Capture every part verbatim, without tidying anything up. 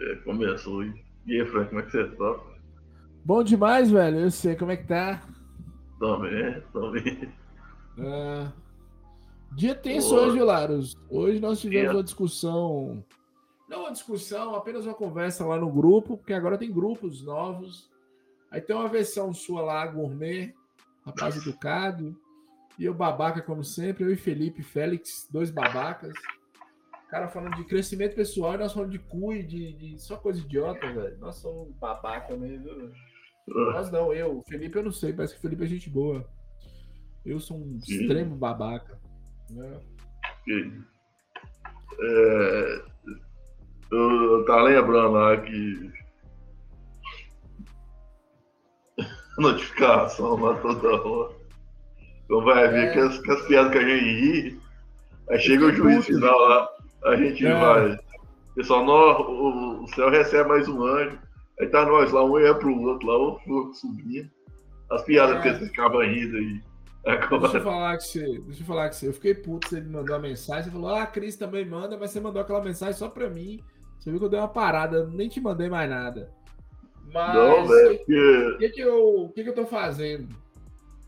É, começou. E aí, Frank, como é que você tá? Bom demais, velho. Eu sei, como é que tá? Também, também. Ah, dia tenso hoje, Larus. Hoje nós tivemos é. uma discussão. Não uma discussão, apenas uma conversa lá no grupo, porque agora tem grupos novos. Aí tem uma versão sua lá, gourmet, rapaz educado. E eu babaca, como sempre, eu e Felipe, Félix, dois babacas. O cara falando de crescimento pessoal e nós falando de cu e de, de só coisa idiota, velho. Nós somos babaca mesmo. Nós não, eu. Felipe eu não sei, parece que o Felipe é gente boa. Eu sou um Sim. extremo babaca. Né? É, eu tava lembrando lá que notificação lá toda hora. Então vai ver é... que as, as piadas que a gente ri, aí chega o juiz final lá, a gente é. vai. Pessoal, nós, o, o céu recebe mais um anjo, aí tá nós lá, um é pro outro lá, outro subindo. As piadas é. que vocês acabam rindo aí. Agora... Deixa eu falar que você. Deixa eu falar que você. Eu fiquei puto, você me mandou uma mensagem. Você falou, ah, a Cris também manda, mas você mandou aquela mensagem só pra mim. Você viu que eu dei uma parada, eu nem te mandei mais nada. Mas não, velho, que, que... Que, que, eu, que, que eu tô fazendo?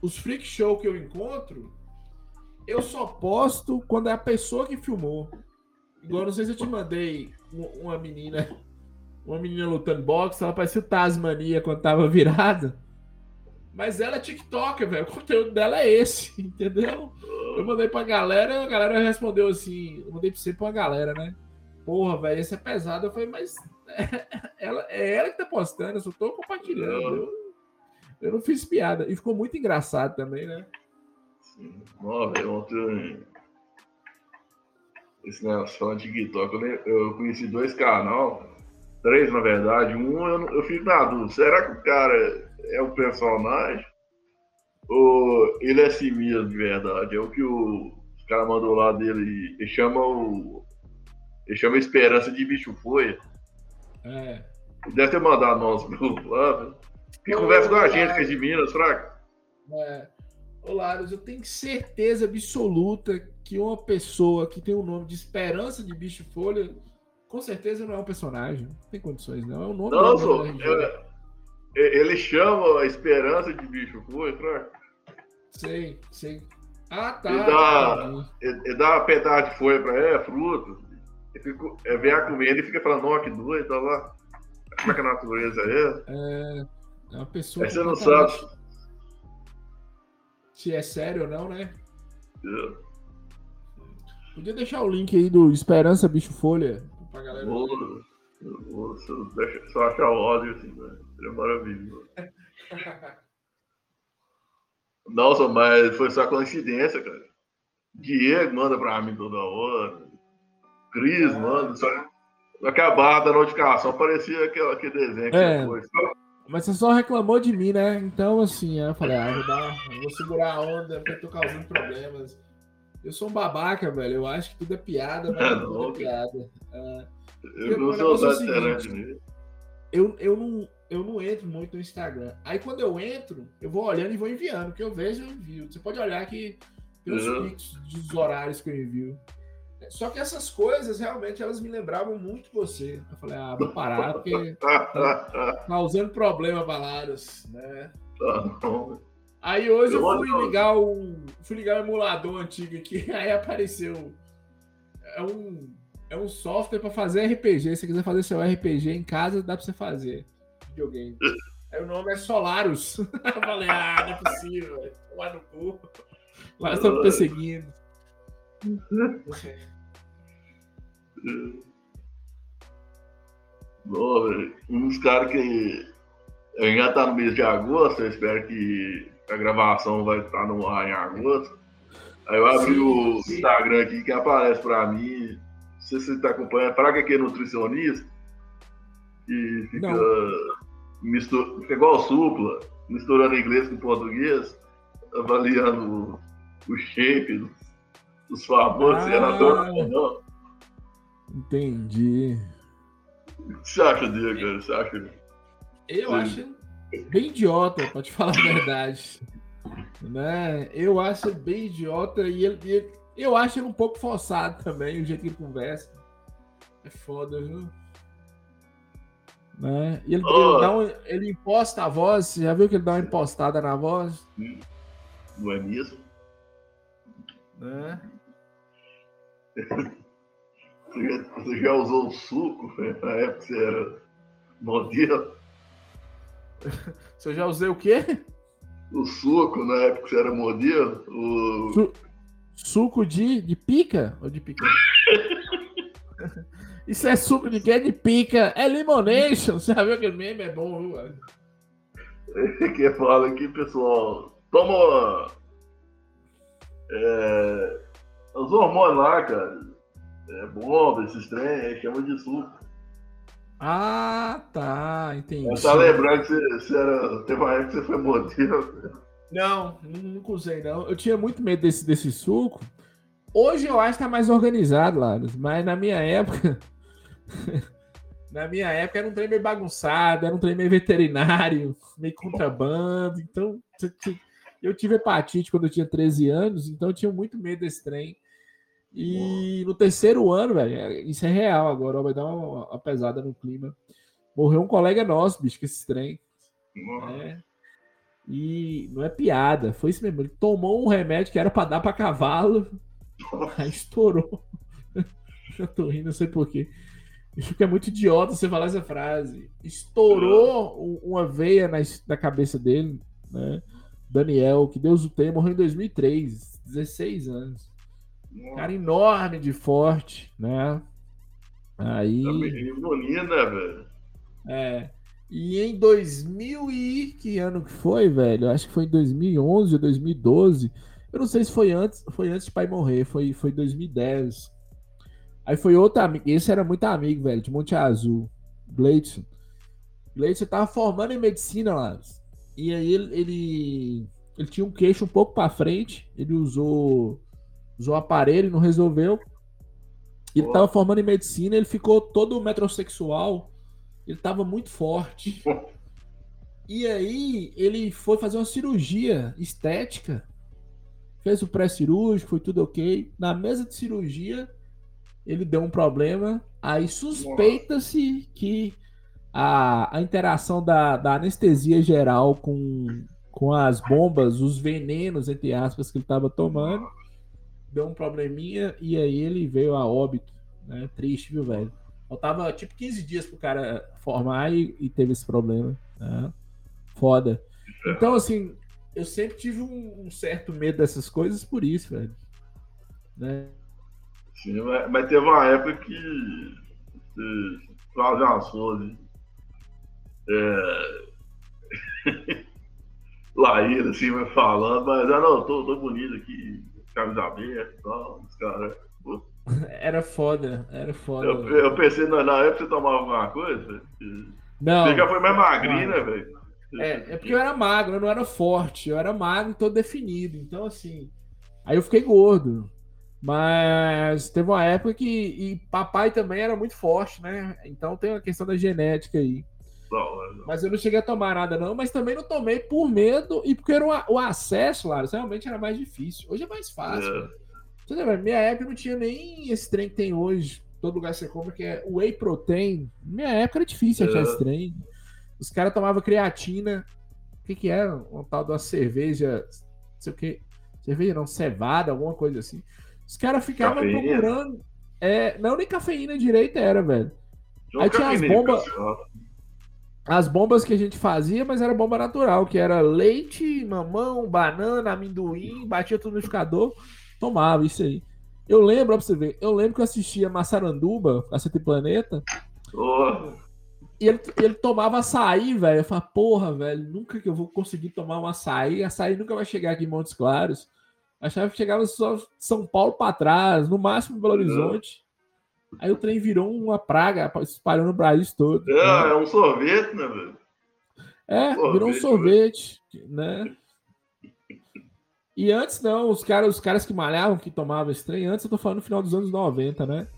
Os freak show que eu encontro, eu só posto quando é a pessoa que filmou. Igual, não sei se eu te mandei uma menina, uma menina lutando boxe, ela parecia o Tasmania quando tava virada. Mas ela é TikToker, velho. O conteúdo dela é esse, entendeu? Eu mandei pra galera, a galera respondeu assim. Eu mandei pra você pra galera, né? Porra, velho, esse é pesado. Eu falei, mas é ela, é ela que tá postando, eu só tô compartilhando. Eu, eu não fiz piada. E ficou muito engraçado também, né? Sim. Ó, velho, ontem. Esse negócio falando de TikTok, eu conheci dois canal, três na verdade. Um eu, eu fico na dúvida. Será que o cara é um personagem ou ele é assim mesmo de verdade? É o que o, o cara mandou lá dele, ele chama o ele chama Esperança de Bicho Folha. É. Deve ter mandado nosso grupo lá, que conversa com a gente, que é de Minas, fraco. É. Olá, eu tenho certeza absoluta que uma pessoa que tem o nome de Esperança de Bicho Folha, com certeza não é um personagem, não tem condições não, é um nome. Não, sou, ele chama a Esperança de Bicho Folha, fraco? Sei, sei. Ah, tá. Ele dá, ele, ele dá uma pedaço de folha pra ela, fruta. Ele fica, é, vem a comer e fica falando, não, que doido, tá lá. Como é que a natureza é essa? É, é uma pessoa... Aí você não sabe se é sério ou não, né? É. Podia deixar o link aí do Esperança Bicho Folha pra galera... Boa. Nossa, deixa, só achar o ódio assim, velho. Né? É maravilhoso. Nossa, mas foi só coincidência, cara. Diego manda pra mim toda hora. Cris ah. manda. Só acabava da notificação. Parecia aquele, aquele desenho que é, foi. Mas você só reclamou de mim, né? Então, assim, eu falei, ah, vou, dar, vou segurar a onda porque eu tô causando problemas. Eu sou um babaca, velho. Eu acho que tudo é piada, mas é, tudo não, é piada. É. Eu, eu não sou da internet mesmo. Eu, eu, não, eu não entro muito no Instagram. Aí quando eu entro, eu vou olhando e vou enviando. O que eu vejo, eu envio. Você pode olhar que tem os pics dos horários que eu envio. Só que essas coisas, realmente, elas me lembravam muito você. Eu falei, ah, vou parar, porque tá causando problema, Balaros, né? Tá bom. Aí hoje eu, eu fui, ligar o, fui ligar o emulador antigo aqui, aí apareceu é um... É um software para fazer R P G. Se você quiser fazer seu R P G em casa, dá para você fazer. Videogame. Aí o nome é Solarus. Eu falei, ah, não é possível. Lá no cu. Lá eles estão me perseguindo. Bom, velho. Uns caras que... Eu já tá no mês de agosto. Eu espero que a gravação vai estar no ar em agosto. Aí eu abri sim, o sim. Instagram aqui que aparece para mim... Não sei se você está acompanhando, fraca que é nutricionista e fica, mistura, fica igual supla, misturando inglês com português, avaliando o, o shape dos, dos famosos ah, e anatômicos não. Entendi. O que você acha dele, cara? Você acha? Eu Sim. acho bem idiota, pra te falar a verdade. Né? Eu acho bem idiota e ele... ele... Eu acho ele um pouco forçado também, o jeito que ele conversa. É foda, viu? Né? E ele, oh. ele, dá um, ele imposta a voz, você já viu que ele dá uma impostada na voz? Não é mesmo? Né? Você, já, você já usou o suco, né? Na época você era modelo. Você já usei o quê? O suco, na época você era modelo. O... Su- suco de, de pica? Ou de pica? Isso é suco de quê? De pica. É limonation. Você já viu que o meme é bom, viu, velho? Quem fala aqui, pessoal, toma é, os hormônios lá, cara. É bomba, esses trem, chama de suco. Ah, tá, entendi. Você tá lembrando que você, você era, teve uma época que você foi modelo? Não, nunca usei, não. Eu tinha muito medo desse, desse suco. Hoje eu acho que tá mais organizado, Larissa, mas na minha época... na minha época era um trem meio bagunçado, era um trem meio veterinário, meio contrabando. Então, eu tive hepatite quando eu tinha treze anos, então eu tinha muito medo desse trem. E Boa. No terceiro ano, velho, isso é real agora, ó, vai dar uma, uma pesada no clima. Morreu um colega nosso, bicho, com esse trem. Né? E não é piada, foi isso mesmo. Ele tomou um remédio que era pra dar pra cavalo. Aí estourou. Eu tô rindo, não sei porquê. Acho que é muito idiota você falar essa frase. Estourou uma veia na, na cabeça dele, né? Daniel, que Deus o tenha, morreu em dois mil e três, dezesseis anos. Um cara enorme de forte, né? Aí. Pneumonia, né, velho? É. E em dois mil e... Que ano que foi, velho? Eu acho que foi em dois mil e onze ou dois mil e doze. Eu não sei se foi antes, foi antes de pai morrer, foi, foi dois mil e dez. Aí foi outro amigo, esse era muito amigo, velho, de Monte Azul, Blaze. Blaze tava formando em medicina lá. E aí ele, ele, ele tinha um queixo um pouco pra frente, ele usou, usou aparelho e não resolveu. Ele oh. tava formando em medicina, ele ficou todo metrosexual, ele tava muito forte. E aí ele foi fazer uma cirurgia estética. Fez o pré-cirúrgico, foi tudo ok. Na mesa de cirurgia, ele deu um problema. Aí suspeita-se que a, a interação da, da anestesia geral com, com as bombas, os venenos, entre aspas, que ele estava tomando, deu um probleminha e aí ele veio a óbito. Né? Triste, viu, velho? Faltava tipo quinze dias pro cara formar e, e teve esse problema. Né? Foda. Então, assim... Eu sempre tive um, um certo medo dessas coisas por isso, velho. Né? Sim, mas, mas teve uma época que fazia umas coisas. É... Laíra, assim, vai falando, mas ah, não, tô, tô bonito aqui, camisa aberta e tal, os caras. Era foda, era foda. Eu, eu pensei, na, na época você tomava alguma coisa? Não. Você já foi mais magrinho, né, velho? É, é porque eu era magro, eu não era forte, eu era magro e todo definido, então assim, aí eu fiquei gordo, mas teve uma época que, e papai também era muito forte, né, então tem uma questão da genética aí, não, não. Mas eu não cheguei a tomar nada não, mas também não tomei por medo e porque era o, o acesso, Lara, realmente era mais difícil, hoje é mais fácil, é. Na minha época não tinha nem esse trem que tem hoje, todo lugar você compra que é whey protein, na minha época era difícil é. achar esse trem. Os caras tomavam creatina. O que que era? Um tal de uma cerveja... Não sei o que. Cerveja não, cevada, alguma coisa assim. Os caras ficavam procurando... É, não, nem cafeína direita era, velho. Não, aí tinha as bombas... As bombas que a gente fazia, mas era bomba natural, que era leite, mamão, banana, amendoim, batia tudo no liquidificador, tomava isso aí. Eu lembro, ó, pra você ver, eu lembro que eu assistia Massaranduba, a Sete Planeta... Oh. E ele, ele tomava açaí, velho. Eu falava, porra, velho, nunca que eu vou conseguir tomar um açaí. Açaí nunca vai chegar aqui em Montes Claros. Achava que chegava só São Paulo pra trás, no máximo Belo Horizonte. Não. Aí o trem virou uma praga, espalhou no Brasil todo. Não, né? É um sorvete, né, velho? É, sorvete, virou um sorvete, velho. Né? E antes não, os caras, os caras que malhavam, que tomavam esse trem, antes eu tô falando no final dos anos noventa, né?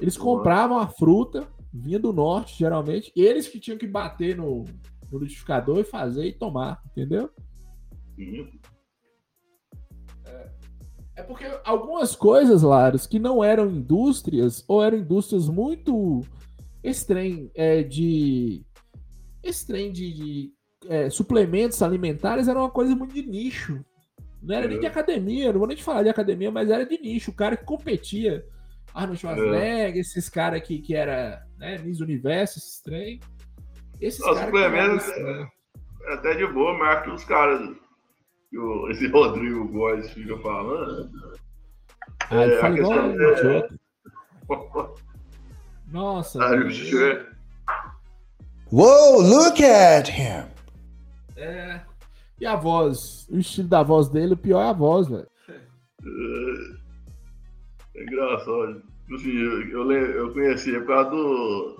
Eles compravam a fruta, vinha do norte, geralmente, eles que tinham que bater no, no liquidificador e fazer e tomar, entendeu? Sim. É, é porque algumas coisas, Laros, que não eram indústrias, ou eram indústrias muito... Esse trem é, de esse trem de, de é, suplementos alimentares era uma coisa muito de nicho. Não era é. nem de academia, não vou nem te falar de academia, mas era de nicho. O cara que competia, Arnold Schwarzenegger, é. esses caras que, que era, né, Miss Universo, esses trem. Esses os suplementos é, é até de boa, mas que os caras, esse Rodrigo Góes fica falando. Ah, é, a questão é... Nossa. Wow, look at him. É. E a voz, o estilo da voz dele, o pior é a voz, velho. É engraçado. Assim, eu, eu, eu conheci por causa do...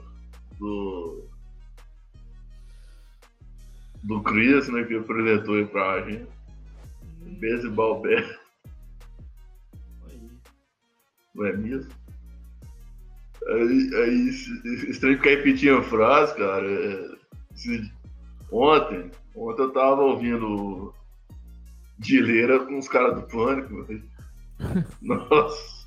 do... do Chris, né, que apresentou aí pra gente. Baseball Bear. Não é mesmo? Aí, aí estranho ficar repetindo a frase, cara. Se, ontem, ontem eu tava ouvindo Dileira com os caras do Pânico. Nossa.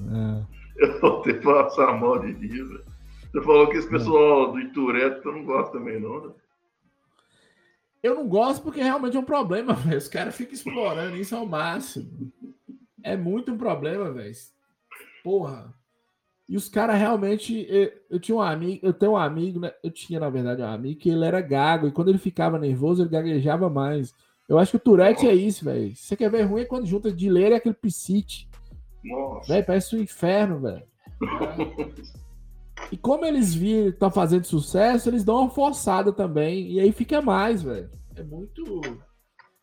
É. Eu voltei pra passar mal de rir, velho. Você falou que esse pessoal é. do Itureto, tu não gosta também, não, né? Eu não gosto porque realmente é um problema, velho. Os caras ficam explorando isso ao máximo. É muito um problema, velho. Porra. E os caras realmente... Eu, eu tinha um amigo... Eu tenho um amigo... Né? Eu tinha, na verdade, um amigo que ele era gago. E quando ele ficava nervoso, ele gaguejava mais. Eu acho que o Tourette é isso, velho. Você quer ver ruim é quando junta de ler é aquele piscite. Nossa. Véio, parece um inferno, velho. E como eles viram que tá fazendo sucesso, eles dão uma forçada também. E aí fica mais, velho. É muito...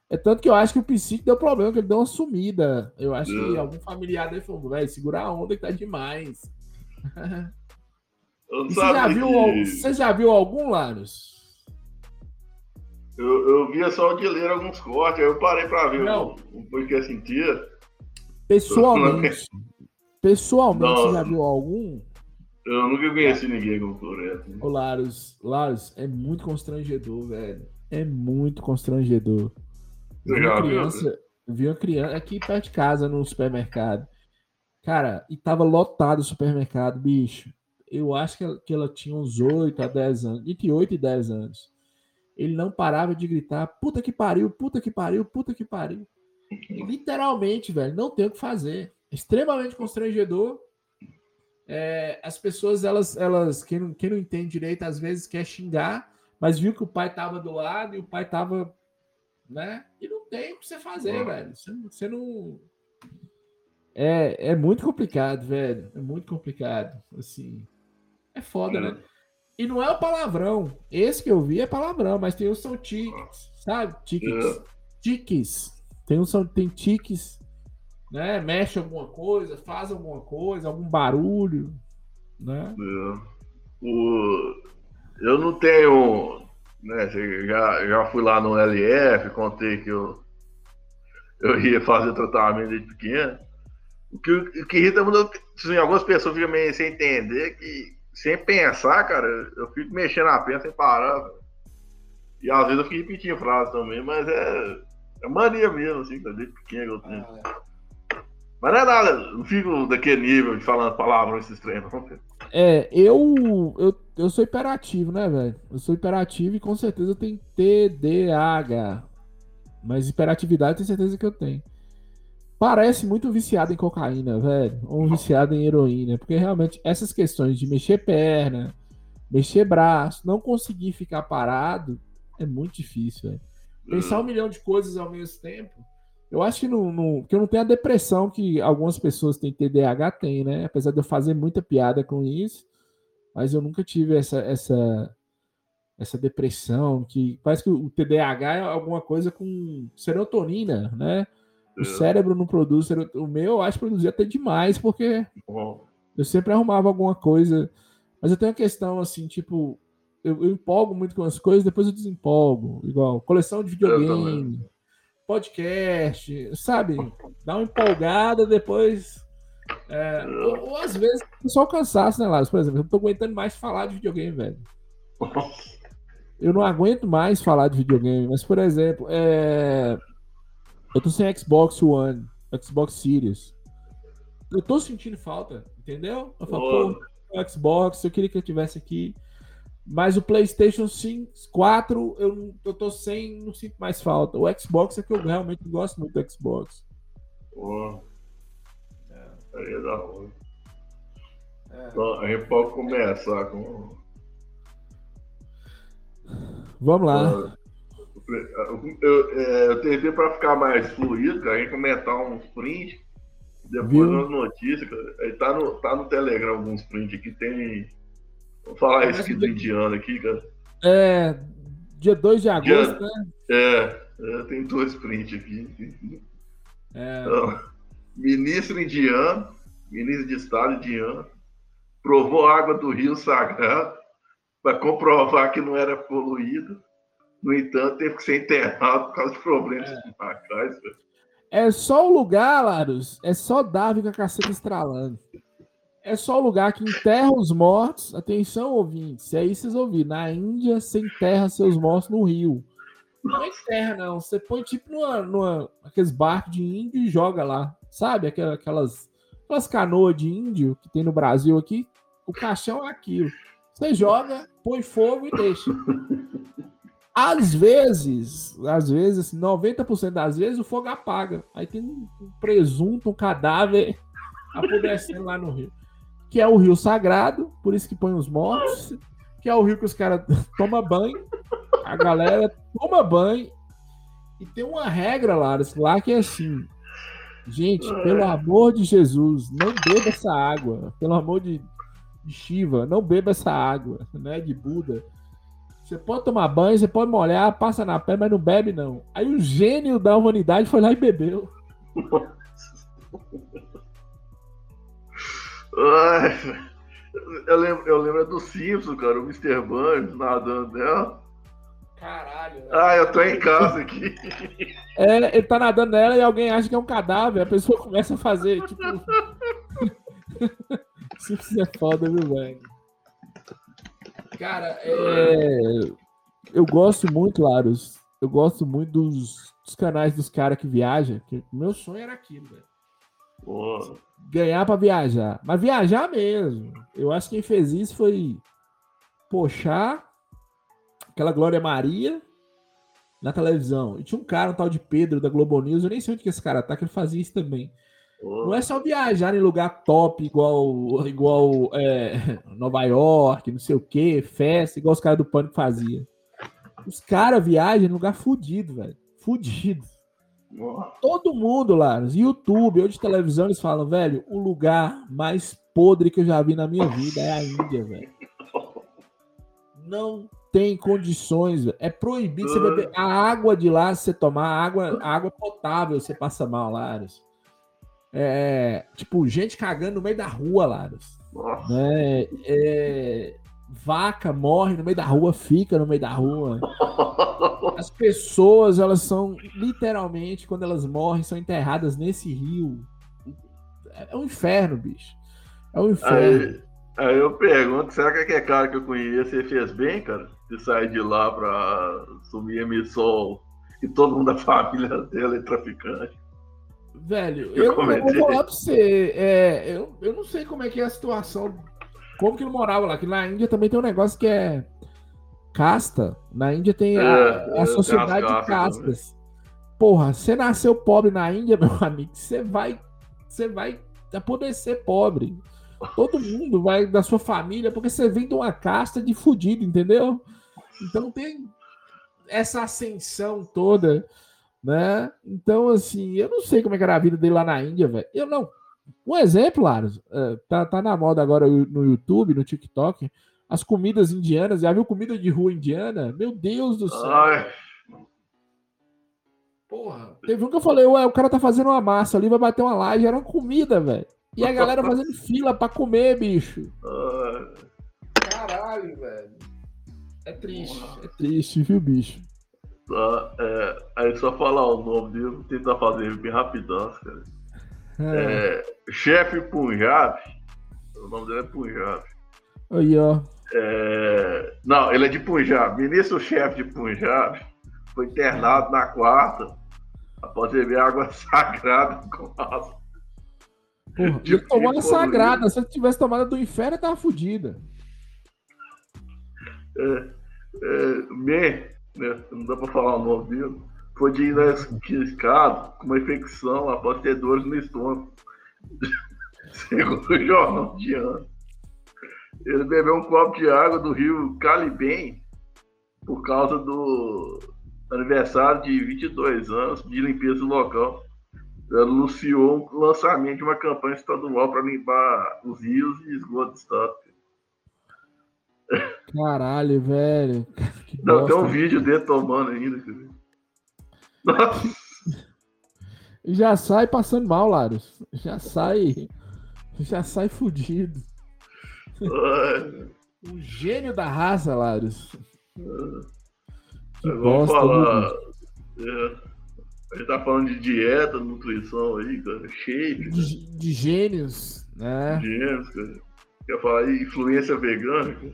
É tanto que eu acho que o psíquico deu problema, que ele deu uma sumida. Eu acho é. que algum familiar dele falou, velho, segura a onda que tá demais. Eu não você, já viu, que... você já viu algum, Larus? Eu, eu via só de ler alguns cortes, aí eu parei pra ver não. o que sentia. Pessoalmente, pessoalmente não, você já viu algum? Eu nunca conheci ninguém com o Tourette. Ô, Larus, Larus, é muito constrangedor, velho. É muito constrangedor. Eu vi uma criança, vi uma criança aqui perto de casa, no supermercado. Cara, e tava lotado o supermercado, bicho. Eu acho que ela, que ela tinha uns oito a dez anos. Entre oito e dez anos. Ele não parava de gritar, puta que pariu, puta que pariu, puta que pariu. E, literalmente, velho, não tem o que fazer. Extremamente constrangedor. É, as pessoas, elas, elas quem, não, quem não entende direito, às vezes quer xingar, mas viu que o pai tava do lado e o pai tava... Né? E não tem o que você fazer, ah. velho. Você, você não... É, é muito complicado, velho. É muito complicado. Assim, é foda, é. né? E não é o palavrão. Esse que eu vi é palavrão, mas tem uns são tiques, sabe? Tiques. É. Tiques. Tem uns são, tem tiques, né? Mexe alguma coisa, faz alguma coisa, algum barulho, né? É. O... Eu não tenho... Né, já, já fui lá no L F, contei que eu, eu ia fazer tratamento desde pequeno. O que, o que irrita muito, assim, algumas pessoas ficam meio sem entender, que sem pensar, cara, eu fico mexendo a perna sem parar. Cara. E às vezes eu fico repetindo frases também, mas é, é mania mesmo, assim, desde pequeno que eu tenho. Ah, é. Mas não é nada, não fico daquele nível de falando palavras esses treinos, não, cara. É, eu, eu, eu sou hiperativo, né, velho? Eu sou hiperativo e com certeza eu tenho T D A H. Mas hiperatividade eu tenho certeza que eu tenho. Parece muito viciado em cocaína, velho. Ou viciado em heroína. Porque realmente essas questões de mexer perna, mexer braço, não conseguir ficar parado, é muito difícil, velho. Pensar um milhão de coisas ao mesmo tempo. Eu acho que, não, não, que eu não tenho a depressão que algumas pessoas que têm T D A H têm, né? Apesar de eu fazer muita piada com isso, mas eu nunca tive essa, essa, essa depressão que... Parece que o T D A H é alguma coisa com serotonina, né? O é. cérebro não produz serotonina. O meu, eu acho que produzia até demais, porque Bom. eu sempre arrumava alguma coisa. Mas eu tenho a questão, assim, tipo... Eu, eu empolgo muito com as coisas, depois eu desempolgo. Igual coleção de videogame... podcast, sabe? Dá uma empolgada, depois... É, ou, ou, às vezes, só o cansaço, né, Lázaro? Por exemplo, eu não tô aguentando mais falar de videogame, velho. Eu não aguento mais falar de videogame, mas, por exemplo, é... eu tô sem Xbox One, Xbox Series. Eu tô sentindo falta, entendeu? Eu falo, pô, Xbox, eu queria que eu tivesse aqui. Mas o PlayStation cinco, quatro eu, eu tô sem, não sinto mais falta. O Xbox é que eu realmente gosto muito do Xbox. Pô, aí é da hora. É. Então, a gente pode começar com... Vamos lá. Eu, eu, eu tentei para ficar mais fluido, cara, a gente comentar uns prints, depois Viu? umas notícias. Aí tá no, tá no Telegram alguns prints aqui, tem... Vou falar isso aqui do indiano aqui, cara. É, dia dois de agosto, dia, né? É, é, tem dois prints aqui. É. Então, ministro indiano, ministro de Estado indiano, provou água do Rio Sagrado para comprovar que não era poluído. No entanto, teve que ser enterrado por causa de problemas é. estomacais. É só o lugar, Larus, é só Darwin com a caceta estralando. É só o lugar que enterra os mortos. Atenção, ouvintes, é isso, vocês ouviram. Na Índia, você enterra seus mortos no rio. Não enterra, não. Você põe tipo numa, numa, aqueles barcos de índio e joga lá. Sabe? Aquelas, aquelas canoas de índio que tem no Brasil aqui. O caixão é aquilo. Você joga, põe fogo e deixa. Às vezes, às vezes, noventa por cento das vezes, o fogo apaga. Aí tem um presunto, um cadáver apodrecendo lá no rio. Que é o rio sagrado, por isso que põe os mortos, que é o rio que os caras tomam banho, a galera toma banho, e tem uma regra lá, lá que é assim, gente, pelo amor de Jesus, não beba essa água, pelo amor de Shiva, não beba essa água, né, de Buda. Você pode tomar banho, você pode molhar, passa na pele, mas não bebe não. Aí o gênio da humanidade foi lá e bebeu. Ai, eu lembro, eu lembro do Simpsons, cara, o mister Burns nadando nela. Caralho. Ah, eu tô em casa aqui. É, ele tá nadando nela e alguém acha que é um cadáver, a pessoa começa a fazer, tipo... Simpsons é foda, viu, velho? Cara, é... eu gosto muito, Larus, eu gosto muito dos, dos canais dos caras que viajam, que meu sonho era aquilo, velho. Porra. Ganhar pra viajar. Mas viajar mesmo. Eu acho que quem fez isso foi Pochá, aquela Glória Maria, na televisão. E tinha um cara, um tal de Pedro, da Globo News. Eu nem sei onde que esse cara tá, que ele fazia isso também. Porra. Não é só viajar em lugar top, igual, igual é, Nova York, não sei o que, festa, igual os caras do Pânico faziam. Os caras viajam em lugar fudido, velho. Fudido. Todo mundo lá, YouTube ou de televisão, eles falam, velho, o lugar mais podre que eu já vi na minha vida é a Índia, velho. Não tem condições, velho. É proibido você beber a água de lá, você tomar água, água potável, você passa mal, Laros. É, tipo, gente cagando no meio da rua, Laros. É, é, vaca morre no meio da rua, fica no meio da rua. As pessoas, elas são, literalmente, quando elas morrem, são enterradas nesse rio. É um inferno, bicho. É um inferno. Aí, aí eu pergunto, será que aquele cara que eu conhecia, você fez bem, cara? De sair de lá pra sumir emissão e todo mundo da família dela é traficante. Velho, eu, eu vou falar pra você. É, eu, eu não sei como é que é a situação. Como que ele morava lá? Que na Índia também tem um negócio que é... casta, na Índia tem é, a, a sociedade tem de castas também. Porra, você nasceu pobre na Índia, meu amigo, você vai você vai apodrecer pobre, todo mundo vai da sua família, porque você vem de uma casta de fudido, entendeu? Então tem essa ascensão toda, né? Então assim, eu não sei como é que era a vida dele lá na Índia, velho. Eu não, um exemplo, Larus, tá, tá na moda agora no YouTube, no TikTok, as comidas indianas, já viu comida de rua indiana? Meu Deus do céu. Ai. Porra. Teve um que eu falei, ué, o cara tá fazendo uma massa ali, vai bater uma laje, era uma comida, velho. E a galera fazendo fila pra comer, bicho. Ai. Caralho, velho. É triste, porra. É triste, viu, bicho? Tá, é, aí só falar o nome dele, vou tentar fazer bem rapidão, cara. É. É, chefe Punjab, o nome dele é Punjab. Aí, ó. É... Não, ele é de Punjab. Ministro-chefe de Punjab foi internado na quarta após beber água sagrada com água. Porra, ele tomou água sagrada. Se ele tivesse tomado do inferno, ele tava fodida. é, é, me, né, não dá para falar o nome dele, foi diagnosticado com uma infecção após ter dores no estômago, segundo o jornal de ano. Ele bebeu um copo de água do rio Calibém por causa do aniversário de vinte e dois anos de limpeza do local. Ele anunciou o lançamento de uma campanha estadual para limpar os rios e esgotos do estado. Caralho, velho. Não, tem um vídeo dele tomando ainda. Nossa. Já sai passando mal, Larus. Já sai. Já sai fudido. O gênio da raça, Larus. Vamos falar. É. A gente tá falando de dieta, nutrição aí, cara. Shape. De, cara. de gênios, né? De gênios, cara. Quer falar aí, influência vegana, cara?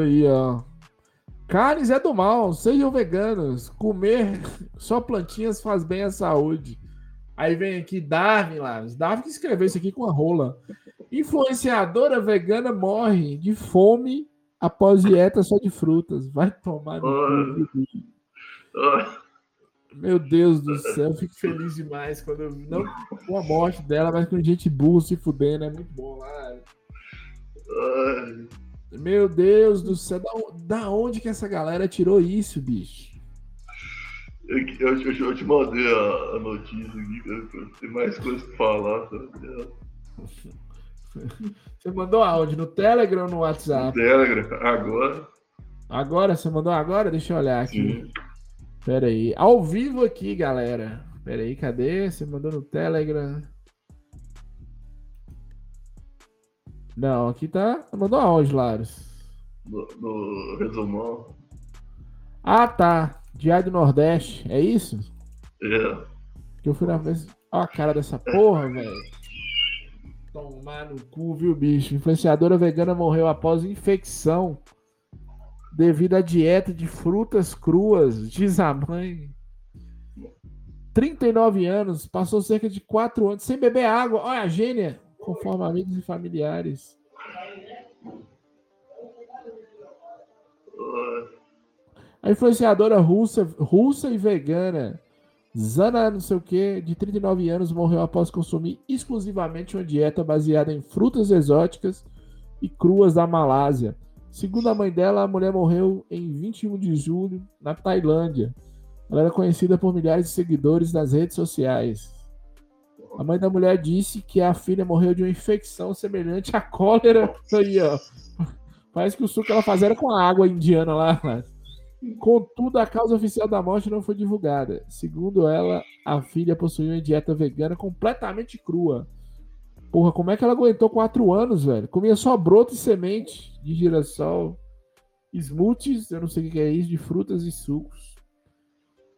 Aí, ó. Carnes é do mal, sejam veganos. Comer só plantinhas faz bem à saúde. Aí vem aqui Darwin lá. Darwin que escreveu isso aqui com a rola. Influenciadora vegana morre de fome após dieta só de frutas. Vai tomar no cu. Meu Deus do céu, eu fico feliz demais quando eu vi, não com a morte dela, mas com gente burra se fudendo, é muito bom lá. Ai. Meu Deus do céu, da, da onde que essa galera tirou isso, bicho? Eu, eu, eu, eu te mandei a, a notícia aqui, tem mais coisa pra falar. Você mandou áudio no Telegram ou no WhatsApp? No Telegram, agora. Agora? Você mandou agora? Deixa eu olhar aqui. Sim. Pera aí, ao vivo aqui, galera. Pera aí, cadê? Você mandou no Telegram. Não, aqui tá... Mandou aonde, Larus? No, no resumão. Ah, tá. Diário do Nordeste, é isso? É. Que eu fui na vez... Ó a cara dessa porra, velho. Tomar no cu, viu, bicho? Influenciadora vegana morreu após infecção devido à dieta de frutas cruas, diz a mãe. trinta e nove anos, passou cerca de quatro anos sem beber água. Olha a gênia, conforme amigos e familiares. A influenciadora russa, russa e vegana, Zana não sei o que, de trinta e nove anos, morreu após consumir exclusivamente uma dieta baseada em frutas exóticas e cruas da Malásia. Segundo a mãe dela, a mulher morreu em vinte e um de julho, na Tailândia. Ela era conhecida por milhares de seguidores nas redes sociais. A mãe da mulher disse que a filha morreu de uma infecção semelhante à cólera. Aí, ó. Parece que o suco que ela fazia era com a água indiana lá. Contudo, a causa oficial da morte não foi divulgada. Segundo ela, a filha possuía uma dieta vegana completamente crua. Porra, como é que ela aguentou quatro anos, velho? Comia só broto e semente de girassol, smoothies, eu não sei o que é isso, de frutas e sucos.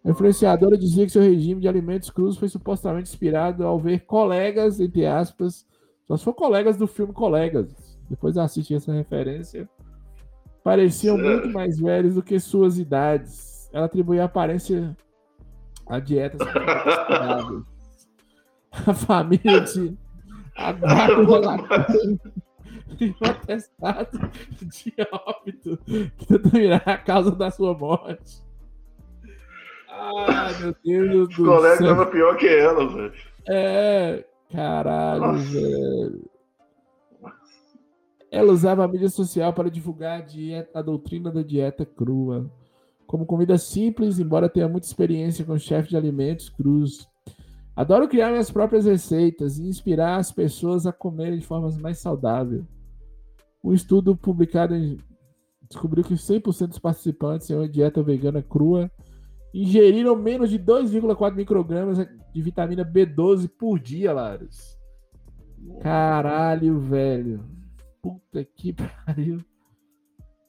A influenciadora dizia que seu regime de alimentos crus foi supostamente inspirado ao ver colegas, entre aspas, só se for colegas do filme Colegas, depois assiste essa referência, pareciam muito mais velhos do que suas idades. Ela atribuía a aparência à dieta. A família de Agora o relatório e o atestado de óbito que determinará a causa da sua morte. Ah, meu Deus do céu. O colega era pior que ela, velho. É, caralho, velho. Ela usava a mídia social para divulgar a, dieta, a doutrina da dieta crua, como comida simples, embora tenha muita experiência com chefe de alimentos crus. Adoro criar minhas próprias receitas e inspirar as pessoas a comerem de formas mais saudáveis. Um estudo publicado em... descobriu que cem por cento dos participantes em uma dieta vegana crua ingeriram menos de dois vírgula quatro microgramas de vitamina B doze por dia, Larus. Caralho, velho. Puta que pariu.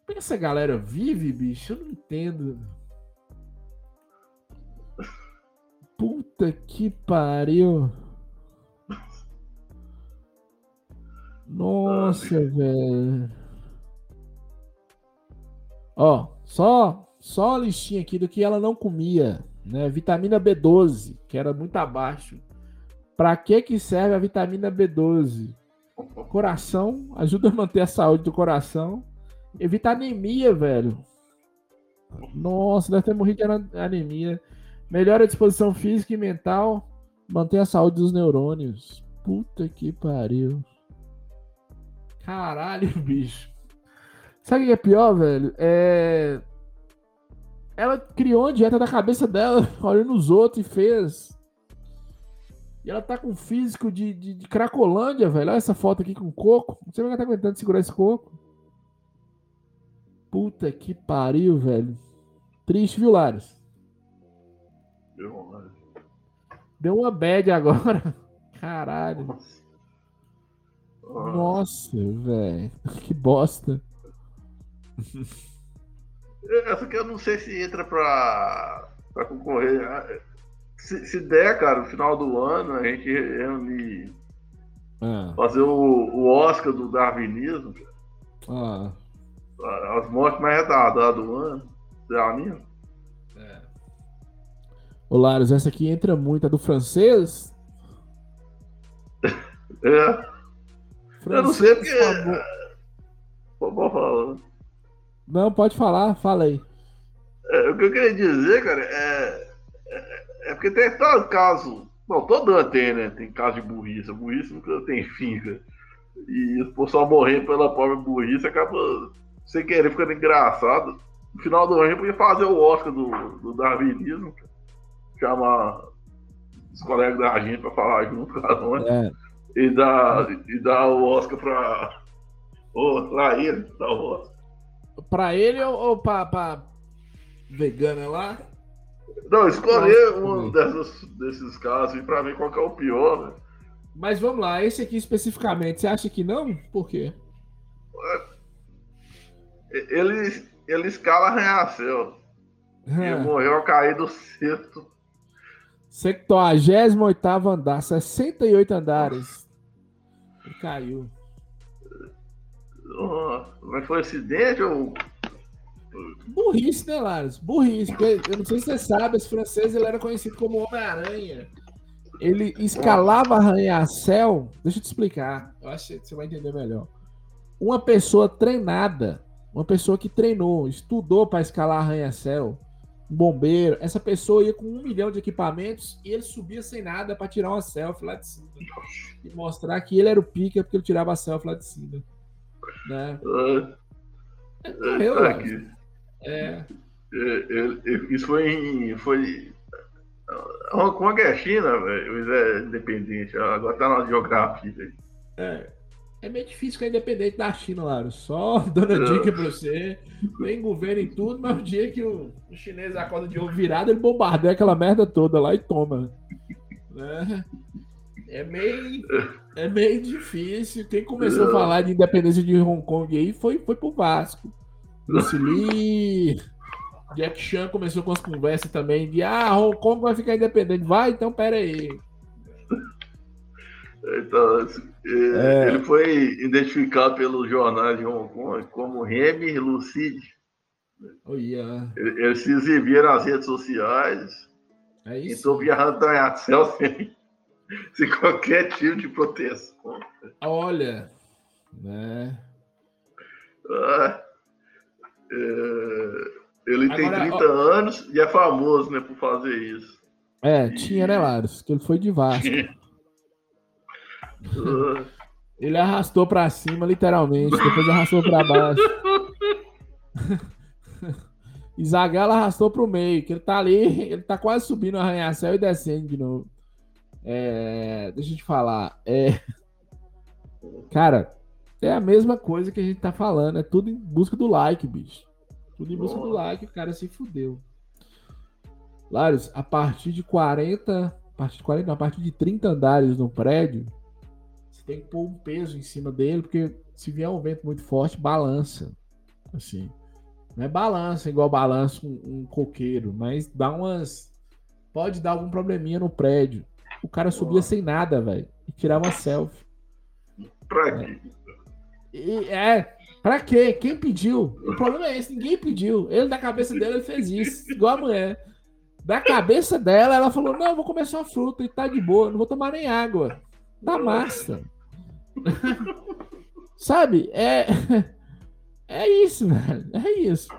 Como essa galera vive, bicho? Eu não entendo. Puta que pariu. Nossa, ah, velho. Ó, só, só a listinha aqui do que ela não comia, né? Vitamina B doze, que era muito abaixo. Pra que que serve a vitamina B doze? Coração, ajuda a manter a saúde do coração. Evita anemia, velho. Nossa, deve ter morrido de anemia. Melhora a disposição física e mental. Mantém a saúde dos neurônios. Puta que pariu. Caralho, bicho. Sabe o que é pior, velho? É... Ela criou a dieta da cabeça dela, olhando os outros e fez... E ela tá com físico de, de, de Cracolândia, velho. Olha essa foto aqui com coco. Não sei como ela tá aguentando segurar esse coco. Puta que pariu, velho. Triste, viu, Laris? Deu, Deu uma bad agora. Caralho. Nossa, Nossa velho. Que bosta. Essa aqui eu não sei se entra pra, pra concorrer... Se, se der, cara, no final do ano a gente reúne ah. fazer o, o Oscar do darwinismo, ah. as mortes mais retardadas do ano, você anima? É. Ô, Larus, essa aqui entra muito, a do francês? É. Francês, eu não sei porque... Por favor, falar. Não, pode falar, fala aí. É, o que eu queria dizer, cara, é... É porque tem todo caso, não, todo ano tem, né? Tem caso de burrice, a burrice nunca tem fim, cara. E o pessoal morrer pela pobre burrice acaba, sem querer, ficando engraçado. No final do ano, podia fazer o Oscar do, do darwinismo, chamar os colegas da gente pra falar junto, cara, não é? É. E, dar, e dar o Oscar pra... Ou pra ele, dar o Oscar. Pra ele ou, ou pra, pra vegana lá? Não, escolher um dessas, desses casos e pra ver qual que é o pior, né? Mas vamos lá, esse aqui especificamente, você acha que não? Por quê? Ele, ele escala arranha-céu. É. Ele morreu ao cair do sexto. sexagésimo oitavo andar, sessenta e oito andares. Ele caiu. Oh, mas foi um acidente ou... Burrice, né, Larus? Burrice. Eu não sei se você sabe, esse francês ele era conhecido como Homem-Aranha. Ele escalava arranha-céu. Deixa eu te explicar. Eu acho que você vai entender melhor. Uma pessoa treinada, uma pessoa que treinou, estudou para escalar arranha-céu, um bombeiro, essa pessoa ia com um milhão de equipamentos e ele subia sem nada para tirar uma selfie lá de cima. E mostrar que ele era o pica porque ele tirava a selfie lá de cima. Né? Morreu, tá aqui. É. Isso foi em. Foi... Hong Kong é China, velho. É independente. Agora tá na geografia. Véio. É. É meio difícil ficar independente da China, Laro. Só dando é. dica pra você. Vem governo em tudo, mas o dia que o, o chinês acorda de ovo virado, ele bombardeia aquela merda toda lá e toma. É, é meio. É meio difícil. Quem começou a falar de independência de Hong Kong aí foi, foi pro Vasco. Lucile, Jack Chan começou com as conversas também de ah, Hong Kong vai ficar independente. Vai, então pera aí. Então, é. Ele foi identificado pelos jornais de Hong Kong como Remi Lucile. Oh, yeah. ele, ele se exibia nas redes sociais. É isso. Então viajando a céu sem, sem qualquer tipo de proteção. Olha, né? Ah. É, ele Agora, tem trinta ó, anos e é famoso, né, por fazer isso. É, e... tinha, né, Larus? Que ele foi de Vasco. Ele arrastou pra cima, literalmente. Depois arrastou pra baixo. E Zagallo arrastou pro meio, que ele tá ali, ele tá quase subindo o arranha-céu e descendo de novo. É, deixa eu te falar. É, cara... É a mesma coisa que a gente tá falando. É tudo em busca do like, bicho. Tudo em busca do like, o cara se fudeu. Larus, a partir de quarenta... A partir de quarenta, não, a partir de trinta andares no prédio, você tem que pôr um peso em cima dele, porque se vier um vento muito forte, balança. Assim. Não é balança igual balança um, um coqueiro, mas dá umas... Pode dar algum probleminha no prédio. O cara subia sem nada, velho. E tirava uma selfie. Pra quê? É. E, é, pra quê? Quem pediu? O problema é esse, ninguém pediu. Ele, da cabeça dela, ele fez isso, igual a mulher. Da cabeça dela, ela falou, não, eu vou comer só fruta e tá de boa, não vou tomar nem água. Tá massa. Sabe? É, É isso, velho. É isso.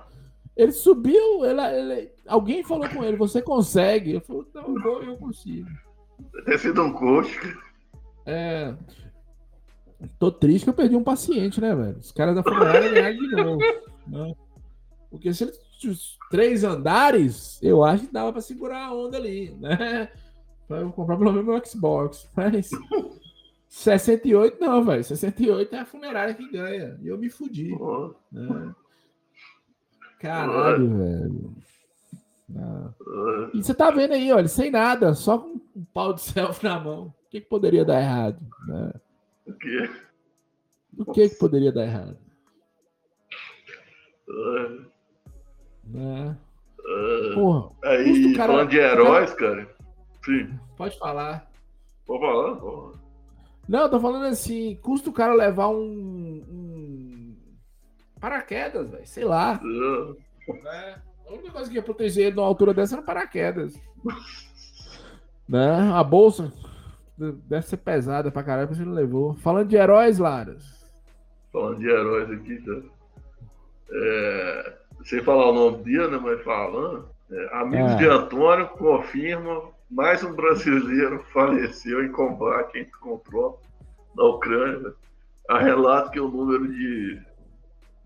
Ele subiu, ele, ele, alguém falou com ele, você consegue? Eu falei, não, não, eu consigo. Deve ser um coach. É. Tô triste que eu perdi um paciente, né, velho? Os caras da Fumarola ganharam de novo. Não. Porque se ele os três andares, eu acho que dava pra segurar a onda ali, né? Eu vou comprar pelo menos meu Xbox. Mas sessenta e oito não, velho. sessenta e oito é a funerária que ganha. E eu me fudi. Oh. Né? Caralho, oh. velho. Ah. Oh. E você tá vendo aí, olha, sem nada, só com um pau de selfie na mão. O que, que poderia dar errado? Né? O quê? O que, que poderia dar errado? Oh. Né? Uh, Porra, aí, cara... falando de heróis, cara. Sim. Pode falar. Pode falar, pô. Não, eu tô falando assim, custa o cara levar um, um... paraquedas, velho. Sei lá. Uh. Né? A única coisa que ia proteger ele numa altura dessa era paraquedas. Né? A bolsa deve ser pesada pra caralho, porque ele não levou. Falando de heróis, Laras. Falando de heróis aqui, tá? É... sem falar o nome dele, né, mas falando, é, amigos é. de Antônio confirmam mais um brasileiro faleceu em combate com tropas na Ucrânia. Há relatos que o número de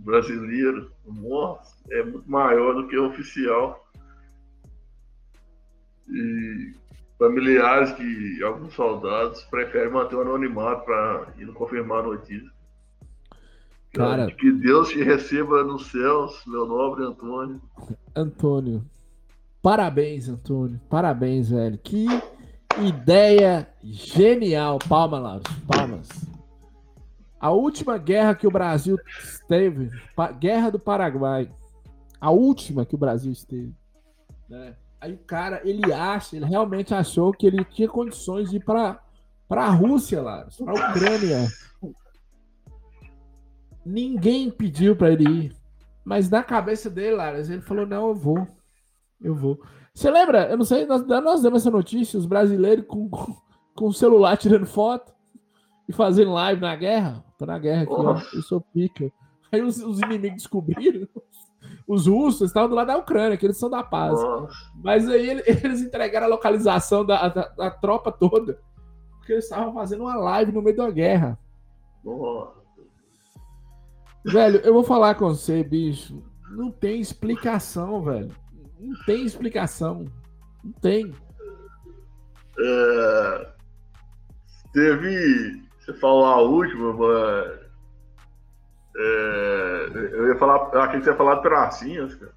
brasileiros mortos é muito maior do que o oficial. E familiares de alguns soldados preferem manter o anonimato para ir confirmar a notícia. Cara, que Deus te receba nos céus, meu nobre Antônio. Antônio, parabéns, Antônio. Parabéns, velho. Que ideia genial. Palmas, Laros. Palmas. A última guerra que o Brasil teve, Guerra do Paraguai. A última que o Brasil esteve. Né? Aí o cara, ele acha, ele realmente achou que ele tinha condições de ir para a Rússia, Laros. Para a Ucrânia. Ninguém pediu pra ele ir. Mas na cabeça dele, Laras, ele falou, não, eu vou. Eu vou. Você lembra? Eu não sei, nós, nós demos essa notícia, os brasileiros com, com, com o celular tirando foto e fazendo live na guerra. Tô na guerra aqui, oh. ó. Eu sou pica. Aí os, os inimigos descobriram. Os russos estavam do lado da Ucrânia, que eles são da paz. Oh. Mas aí ele, eles entregaram a localização da, da, da tropa toda. Porque eles estavam fazendo uma live no meio da guerra. Oh. Velho, eu vou falar com você, bicho. Não tem explicação, velho. Não tem explicação. Não tem. É... Teve... Você falou a última, mas... É... Eu ia falar... Eu achei que você ia falar de Pracinhas, cara.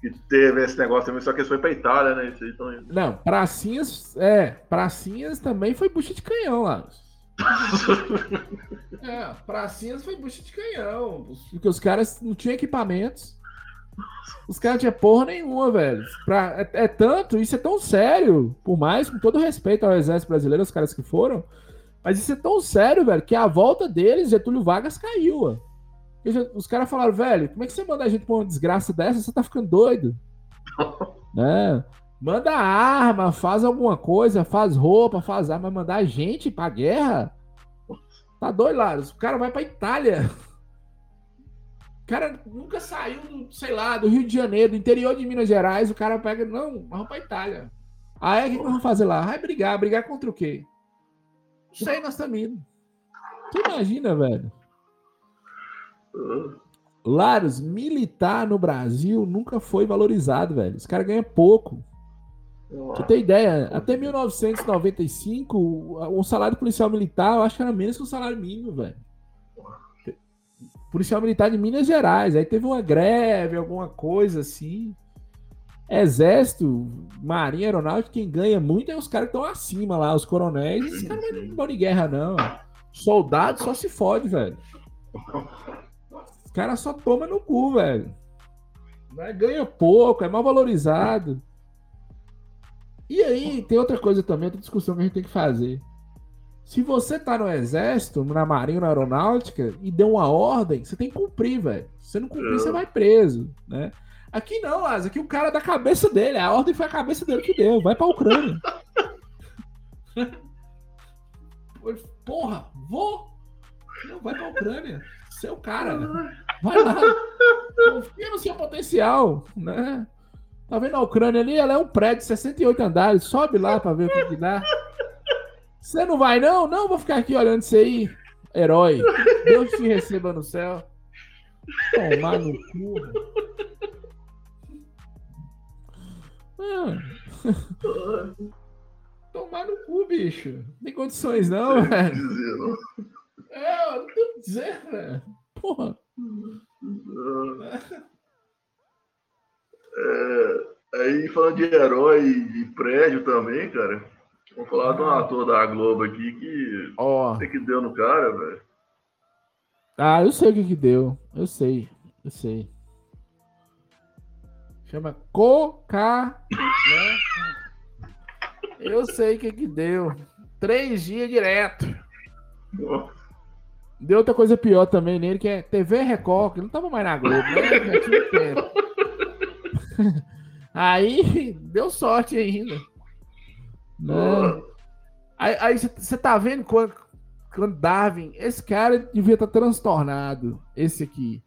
Que teve esse negócio também, só que isso foi pra Itália, né? Isso aí também. Não, Pracinhas... É, Pracinhas também foi bucha de canhão, lá. É, Pracinhas foi bucha de canhão. Porque os caras não tinham equipamentos. Os caras não tinham porra nenhuma, velho. Pra, é, é tanto, isso é tão sério. Por mais, com todo respeito ao exército brasileiro, os caras que foram. Mas isso é tão sério, velho, que a volta deles, Getúlio Vargas caiu. Ó. Os caras falaram, velho, como é que você manda a gente pra uma desgraça dessa? Você tá ficando doido. Né? Manda arma, faz alguma coisa, faz roupa, faz arma, mandar a gente pra guerra? Tá doido, Laros. O cara vai pra Itália. O cara nunca saiu, do, sei lá, do Rio de Janeiro, do interior de Minas Gerais. O cara pega, não, vamos pra Itália. Aí, o que nós vamos fazer lá? Vai brigar, brigar contra o quê? Não sei, nós estamos indo. Tu imagina, velho? Laros, militar no Brasil nunca foi valorizado, velho. Os caras ganham pouco. Você tem ideia, até mil novecentos e noventa e cinco, o salário policial militar, eu acho que era menos que o salário mínimo, velho. Policial militar de Minas Gerais, aí teve uma greve, alguma coisa assim. Exército, marinha, aeronáutica, quem ganha muito é os caras que estão acima lá, os coronéis. Esses caras não é bom de guerra, não. Soldado só se fode, velho. Os caras só tomam no cu, velho. Ganha pouco, é mal valorizado. E aí, tem outra coisa também, outra discussão que a gente tem que fazer. Se você tá no exército, na marinha, na aeronáutica, e deu uma ordem, você tem que cumprir, velho. Se você não cumprir, você vai preso, né? Aqui não, Lázaro, aqui o cara da cabeça dele, a ordem foi a cabeça dele que deu, vai pra Ucrânia. Porra, vou? Não, vai pra Ucrânia, seu cara, né? Vai lá. Confia no seu potencial, né? Tá vendo a Ucrânia ali? Ela é um prédio de sessenta e oito andares. Sobe lá pra ver o que dá. Você não vai, não? Não, vou ficar aqui olhando isso aí. Herói. Deus te receba no céu. Tomar no cu. Mano. Tomar no cu, bicho. Não tem condições, não, velho. É, eu não tenho o que dizer, velho. Porra. É, aí, falando de herói e prédio também, cara. Vamos falar de um ator da Globo aqui que... Ó. Oh. Que deu no cara, velho. Ah, eu sei o que que deu. Eu sei. Eu sei. Chama Coca... né? Eu sei o que que deu. Três dias direto. Oh. Deu outra coisa pior também nele, que é T V Record, que não tava mais na Globo, né? Tinha tempo. Aí, deu sorte ainda. Né? Aí você tá vendo quando, quando Darwin, esse cara devia estar tá transtornado, esse aqui.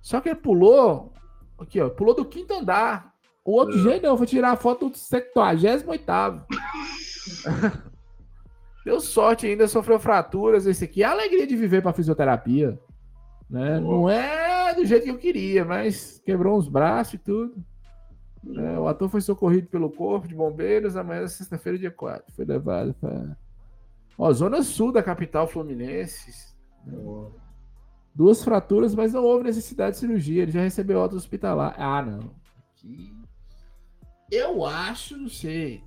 Só que ele pulou, aqui ó, pulou do quinto andar. O outro é. Jeito não, foi tirar a foto do setenta e oito. Deu sorte ainda, sofreu fraturas, esse aqui. A alegria de viver pra fisioterapia. Né? Não é do jeito que eu queria, mas quebrou uns braços e tudo. É, o ator foi socorrido pelo corpo de bombeiros amanhã, sexta-feira, dia quatro. Foi levado pra... Ó, zona sul da capital fluminense. Boa. Duas fraturas, mas não houve necessidade de cirurgia. Ele já recebeu alta hospitalar. Ah, não. Aqui... Eu acho, não sei.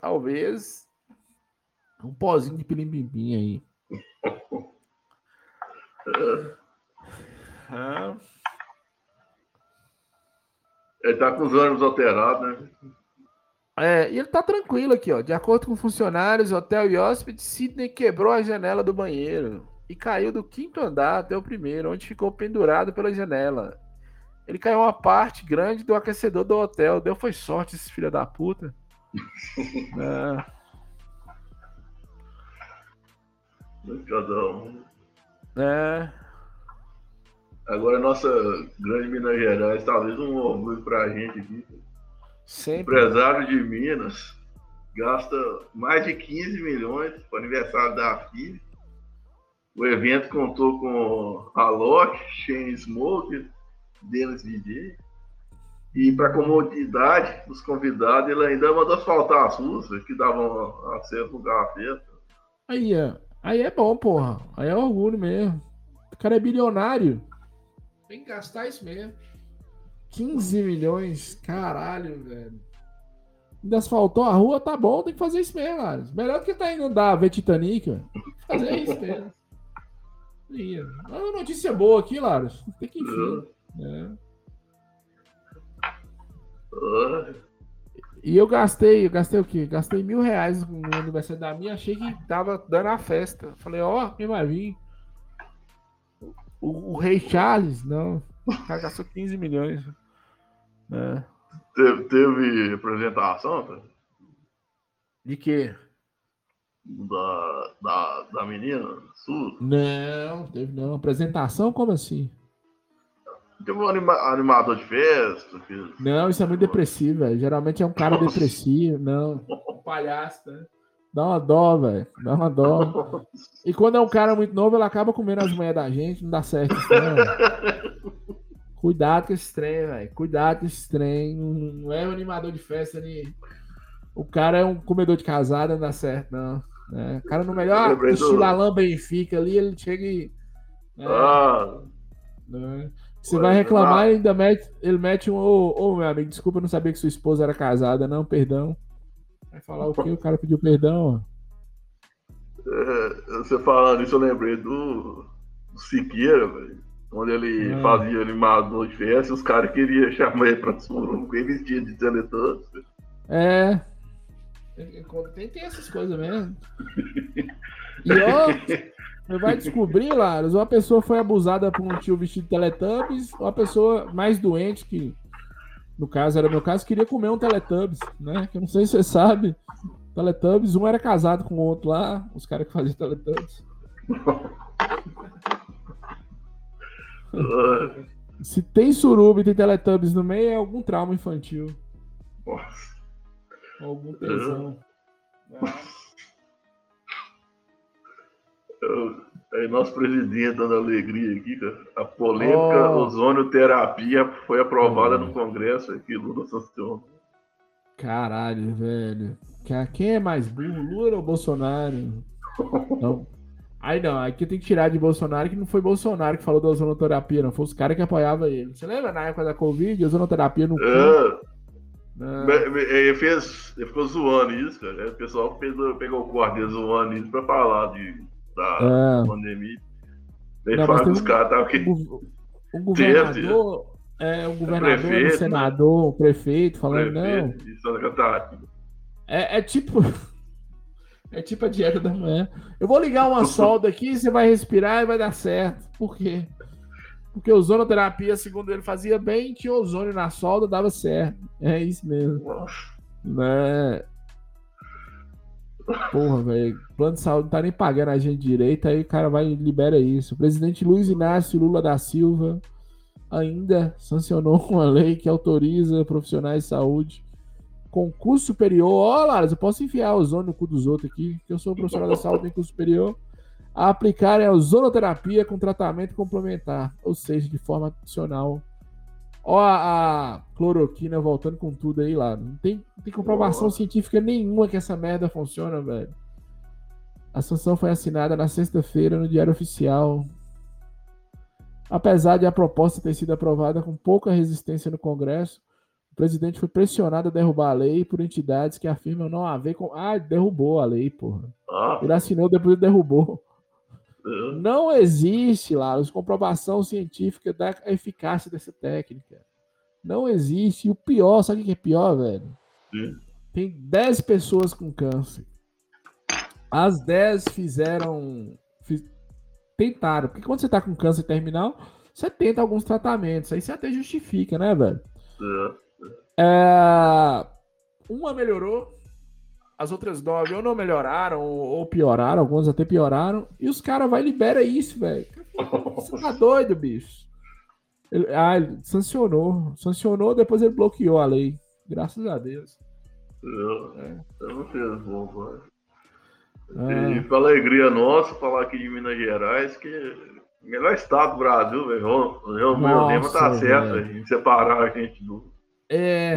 Talvez... Um pozinho de pilimbimbim aí. ah. Ele tá com os ânimos alterados, né? É, e ele tá tranquilo aqui, ó. De acordo com funcionários, hotel e hóspede, Sidney quebrou a janela do banheiro e caiu do quinto andar até o primeiro, onde ficou pendurado pela janela. Ele caiu uma parte grande do aquecedor do hotel. Deu foi sorte, esse filho da puta. ah. Cada um. É. Agora, nossa grande Minas Gerais, talvez um orgulho pra gente aqui. Sempre. Empresário de Minas gasta mais de quinze milhões pro aniversário da filha. O evento contou com Alok, Shane Smoker, Dennis D J. E pra comodidade dos convidados, ele ainda mandou asfaltar as ruas que davam acesso ao garrafeta. Aí, ó. Aí é bom, porra. Aí é orgulho mesmo. O cara é bilionário. Tem que gastar isso mesmo. quinze milhões. Caralho, velho. Ainda asfaltou a rua, tá bom. Tem que fazer isso mesmo, cara. Melhor do que tá indo andar, ver Titanic, velho. Fazer isso mesmo. Aí, é uma notícia boa aqui, Larus. Tem que enfim. Né? E eu gastei, eu gastei o quê? Gastei mil reais no aniversário da minha, achei que tava dando a festa. Falei, ó, oh, quem vai vir? O, o Rei Charles? Não. O cara gastou quinze milhões. É. Teve, teve apresentação, tá? De quê? Da, da, da menina? Sua? Não, teve não. Apresentação? Como assim? Teve um anima- animador de festa. Que... Não, isso é muito depressivo, velho. Geralmente é um cara Nossa. depressivo, não. Um palhaço, né? Dá uma dó, velho. Dá uma dó. Nossa. E quando é um cara muito novo, ele acaba comendo as manhãs da gente, não dá certo isso, não. Cuidado com esse trem, velho. Cuidado com esse trem. Não é um animador de festa, ele... O cara é um comedor de casada, não dá certo, não. É. O cara no melhor estilo Alain Benfica ali, ele chega e... É... Ah... Né? Você vai reclamar e ainda mete, ele mete um ô, oh, oh, meu amigo, desculpa, eu não sabia que sua esposa era casada, não, perdão. Vai falar o quê? O cara pediu perdão, ó. É, você falando isso, eu lembrei do, do Siqueira, velho. Onde ele é. fazia animador de festa e os caras queriam chamar ele pra suruba, ele vestia de teletante. É. Tem, tem essas coisas mesmo. E ó... Você vai descobrir, Larus, uma pessoa foi abusada por um tio vestido de Teletubbies, uma pessoa mais doente, que no caso era meu caso, queria comer um Teletubbies, né? Que eu não sei se você sabe. Teletubbies, um era casado com o outro lá, os caras que faziam Teletubbies. Se tem suruba e tem Teletubbies no meio, é algum trauma infantil. Nossa. Algum tesão. Aí nosso presidente dando alegria aqui, cara. A polêmica oh. ozonioterapia foi aprovada oh. no Congresso aqui, Lula sanciona. Caralho, velho. Quem é mais burro, Lula ou Bolsonaro? Não. Aí não, aqui tem que tirar de Bolsonaro, que não foi Bolsonaro que falou da ozonoterapia, não. Foi os caras que apoiavam ele. Você lembra na época da Covid, a ozonoterapia no é. Não. Ele, fez, ele ficou zoando isso, cara. O pessoal fez, pegou o corte zoando isso pra falar de, da é. pandemia. Ele não, fala que os caras estavam aqui. O governador, é, o governador, prefeito, o senador, né? O prefeito falando, prefeito, não. Isso é, é tipo. É tipo a dieta da manhã. Eu vou ligar uma solda aqui, você vai respirar e vai dar certo. Por quê? Porque ozonoterapia, segundo ele, fazia bem, tinha ozônio na solda, dava certo. É isso mesmo. Né? Porra, velho. O plano de saúde não tá nem pagando a gente direito, aí o cara vai e libera isso. O presidente Luiz Inácio Lula da Silva ainda sancionou uma lei que autoriza profissionais de saúde com curso superior, ó, oh, Larissa, eu posso enfiar ozônio no cu dos outros aqui, que eu sou profissional da saúde, tem curso superior, a aplicar a ozonoterapia com tratamento complementar, ou seja, de forma adicional. Ó, oh, a cloroquina voltando com tudo aí lá. Não tem, não tem comprovação oh. científica nenhuma que essa merda funciona, velho. A sanção foi assinada na sexta-feira no Diário Oficial. Apesar de a proposta ter sido aprovada com pouca resistência no Congresso, o presidente foi pressionado a derrubar a lei por entidades que afirmam não haver com... Ah, derrubou a lei, porra. Ah. Ele assinou, depois derrubou. Uhum. Não existe, Larissa, comprovação científica da eficácia dessa técnica. Não existe. E o pior, sabe o que é pior, velho? Sim. Tem dez pessoas com câncer. As dez fizeram... Fiz... Tentaram. Porque quando você tá com câncer terminal, você tenta alguns tratamentos. Aí você até justifica, né, velho? Uhum. É, uma melhorou, as outras nove ou não melhoraram, ou, ou pioraram, algumas até pioraram, e os caras vai e libera isso, velho. Você tá doido, bicho. Ele, ah, ele sancionou. Sancionou, depois ele bloqueou a lei. Graças a Deus. Eu, é. eu não fiz bom, pai. É. E pra alegria nossa, falar aqui de Minas Gerais, que melhor estado do Brasil, velho. O meu tema tá certo, véio. A gente separar a gente do. É,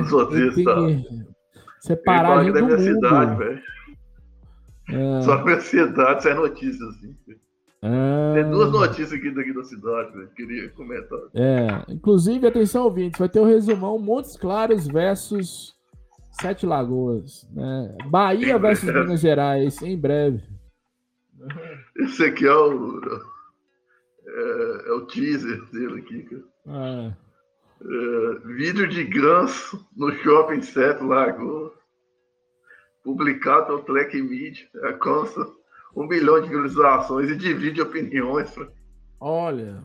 separar da minha cidade, velho. É. Só minha cidade sai notícia, assim. É. Tem duas notícias aqui daqui da cidade, velho. Queria comentar. É. Inclusive, atenção, ouvintes, vai ter o um resumão Montes Claros versus Sete Lagoas. Né? Bahia em versus breve. Minas Gerais, em breve. Esse aqui é o. É, é o teaser dele aqui, cara. É. Uh, vídeo de ganso no shopping Sete Lagoas, publicado pelo Black Media, alcança um milhão de visualizações e divide opiniões. Olha,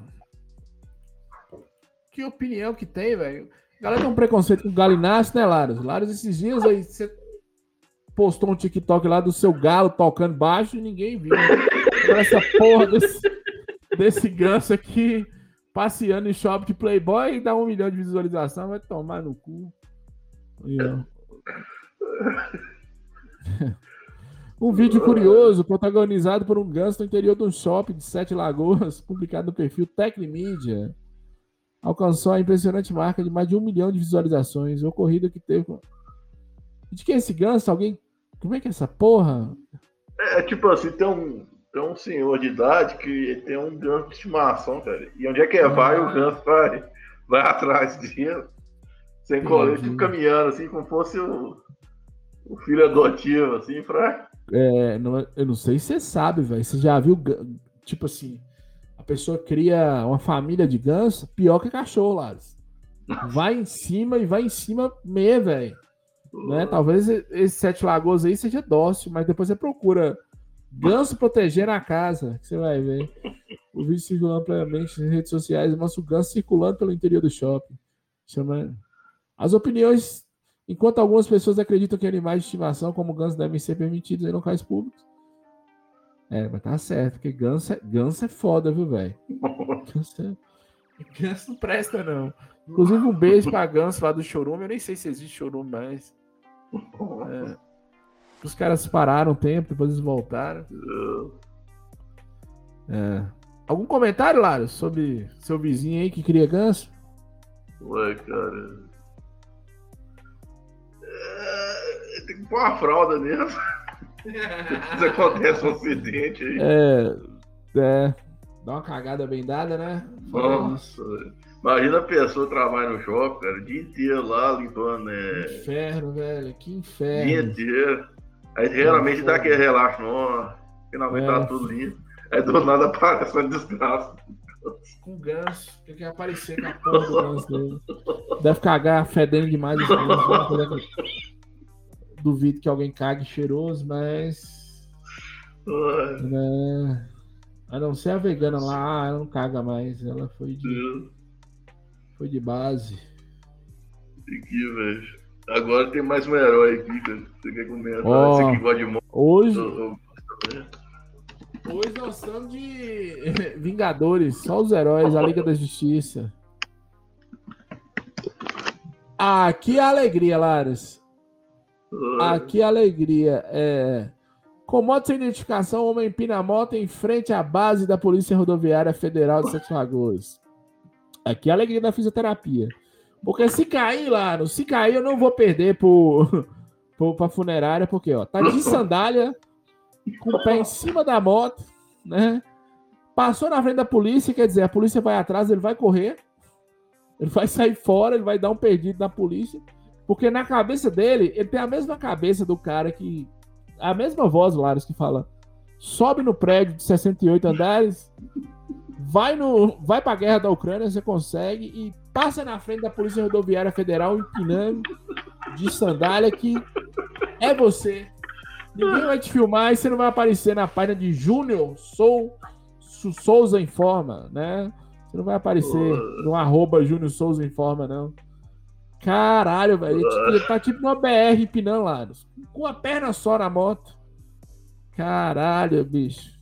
que opinião que tem, velho. A galera tem um preconceito com o Galinácio, né, Larissa? Larissa, esses dias aí você postou um TikTok lá do seu galo tocando baixo e ninguém viu. Essa porra desse, desse ganso aqui passeando em shopping de Playboy e dá um milhão de visualização, vai tomar no cu. Um vídeo curioso, protagonizado por um ganso no interior de um shopping de Sete Lagoas, publicado no perfil Tecnimídia, alcançou a impressionante marca de mais de um milhão de visualizações. O ocorrido que teve... De que é esse ganso? Alguém... Como é que é essa porra? É, tipo assim, tem um... Tem um senhor de idade que tem um ganso de estimação, cara. E onde é que é? Vai, o ganso vai, vai atrás dele, sem colete, tipo, caminhando, assim, como fosse o, o filho adotivo, assim, pra... É, não, eu não sei se você sabe, velho. Você já viu, tipo assim, a pessoa cria uma família de ganso, pior que cachorro, Larissa. Vai em cima e vai em cima mesmo, velho. Uh. Né? Talvez esse Sete Lagoas aí seja dócil, mas depois você procura... Ganso protegendo a casa, que você vai ver. O vídeo circulando amplamente nas redes sociais, mostra o ganso circulando pelo interior do shopping. Chama... As opiniões, enquanto algumas pessoas acreditam que animais de estimação como ganso devem ser permitidos em locais públicos. É, mas tá certo, porque ganso é, ganso é foda, viu, velho? É... Ganso não presta, não. Inclusive, um beijo pra Ganso lá do Chorume. Eu nem sei se existe Chorume mais. É. Os caras pararam um tempo, depois eles voltaram. É. Algum comentário, Lário, sobre seu vizinho aí que cria ganso? Ué, cara. É... Tem que pôr uma fralda mesmo. Se acontece um acidente aí. É. É. Dá uma cagada bem dada, né? Nossa. Imagina a pessoa trabalha no shopping, cara, o dia inteiro lá limpando. É... Que inferno, velho. Que inferno. Dia inteiro. Aí geralmente dá aquele relaxo, não. Finalmente é. Tá tudo limpo. Aí do nada aparece uma desgraça. Com ganso, tem que aparecer com a porra do ganso dele. Deve cagar fedendo demais esse ganso. Duvido que alguém cague cheiroso, mas. É... A não ser a vegana lá, ela não caga mais. Ela foi de. Foi de base. Aqui, velho. Agora tem mais um herói aqui, cara. Você quer comentar? Oh, você que gosta de morte. Hoje. Eu... Hoje nós estamos de Vingadores, só os heróis, a Liga da Justiça. Aqui a alegria, Laras. Aqui a alegria. É... Com moto sem identificação, o homem empina a moto em frente à base da Polícia Rodoviária Federal de Sete Lagoas. Aqui a alegria da fisioterapia. Porque se cair, Laras, se cair eu não vou perder pro, pro, pra funerária, porque ó, tá de sandália... com o pé em cima da moto, né? Passou na frente da polícia, quer dizer, a polícia vai atrás, ele vai correr, ele vai sair fora, ele vai dar um perdido na polícia, porque na cabeça dele, ele tem a mesma cabeça do cara que... A mesma voz, Laros, que fala, sobe no prédio de sessenta e oito andares, vai, no, vai pra guerra da Ucrânia, você consegue, e passa na frente da Polícia Rodoviária Federal, empinando de sandália, que é você... Ninguém vai te filmar e você não vai aparecer na página de Júnior Sou, Sou, Souza Informa, né? Você não vai aparecer no arroba Júnior Souza Informa, não. Caralho, velho. Ele tá tipo numa B R empinando lá. Com a perna só na moto. Caralho, bicho.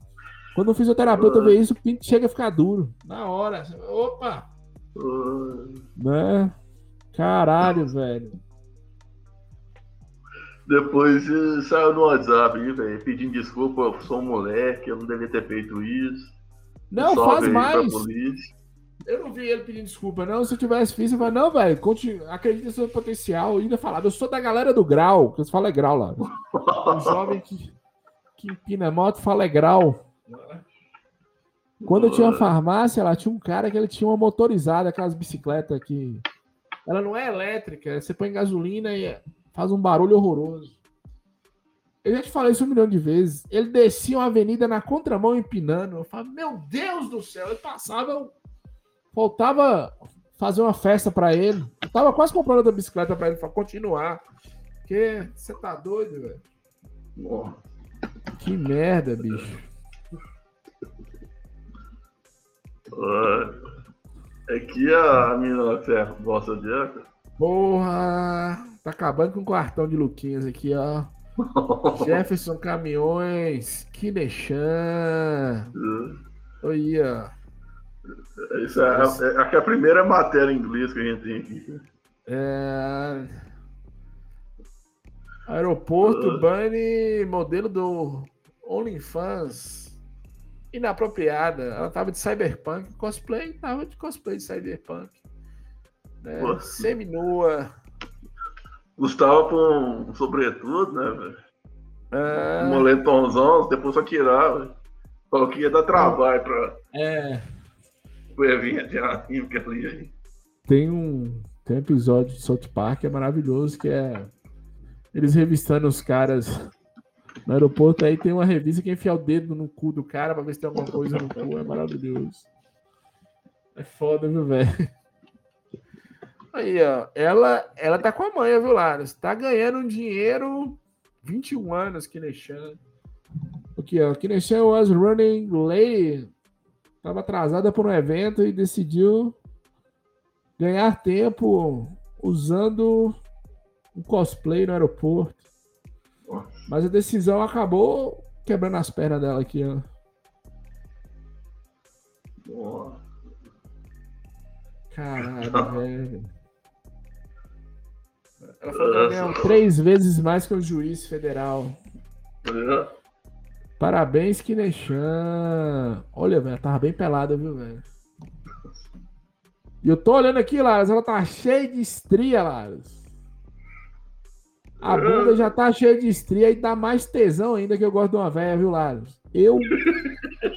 Quando o fisioterapeuta vê isso, o pinto chega a ficar duro. Na hora. Opa! Né? Caralho, velho. Depois saiu no WhatsApp aí, velho, pedindo desculpa, eu sou um moleque, eu não devia ter feito isso. Não, faz mais. Eu não vi ele pedindo desculpa, não. Se eu tivesse feito, eu falei, não, velho, acredita no seu potencial. E ainda falava, eu sou da galera do grau, que você fala é grau lá. Um jovem que, que empina moto fala é grau. Quando eu tinha uma farmácia, lá tinha um cara que ele tinha uma motorizada, aquelas bicicletas que... Ela não é elétrica, você põe gasolina e... Faz um barulho horroroso. Eu já te falei isso um milhão de vezes. Ele descia uma avenida na contramão empinando. Eu falava, meu Deus do céu. Ele passava, eu voltava fazer uma festa pra ele. Eu tava quase comprando outra bicicleta pra ele, pra continuar. Porque você tá doido, velho. Que merda, bicho. É que a menina que gosta de... Porra... Tá acabando com o quartão de Luquinhas aqui, ó. Jefferson Caminhões, Kinechan. Oi, ó. Isso é, Isso. É, é a primeira matéria em inglês que a gente tem aqui. É... Aeroporto uh. Bunny, modelo do OnlyFans. Inapropriada. Ela tava de cyberpunk, cosplay. Tava de cosplay de cyberpunk. É, seminua. Gustavo com um sobretudo, né, velho? É... Um moletomzão, depois só tirar, velho. Falou que ia dar trabalho pra... É... Pro evento de anime que ali, aí. Tem um... Tem um episódio de South Park que é maravilhoso, que é... Eles revistando os caras no aeroporto, aí tem uma revista que enfia o dedo no cu do cara pra ver se tem alguma coisa no cu, é maravilhoso. É foda, viu, velho? Aí, ó, ela, ela tá com a manha, viu, Laros? Tá ganhando um dinheiro, vinte e um anos, Kinechan. Aqui, ó, Kinechan was running late. Tava atrasada por um evento e decidiu ganhar tempo usando um cosplay no aeroporto. Mas a decisão acabou quebrando as pernas dela aqui, ó. Boa. Caralho, velho. Ela falou que ela ganhou três vezes mais que o juiz federal. Parabéns, Kinechan. Olha, velho, tava bem pelada, viu, velho? E eu tô olhando aqui, Laras, ela tá cheia de estria, Laras. A bunda já tá cheia de estria e dá mais tesão ainda que eu gosto de uma véia, viu, Laras? Eu,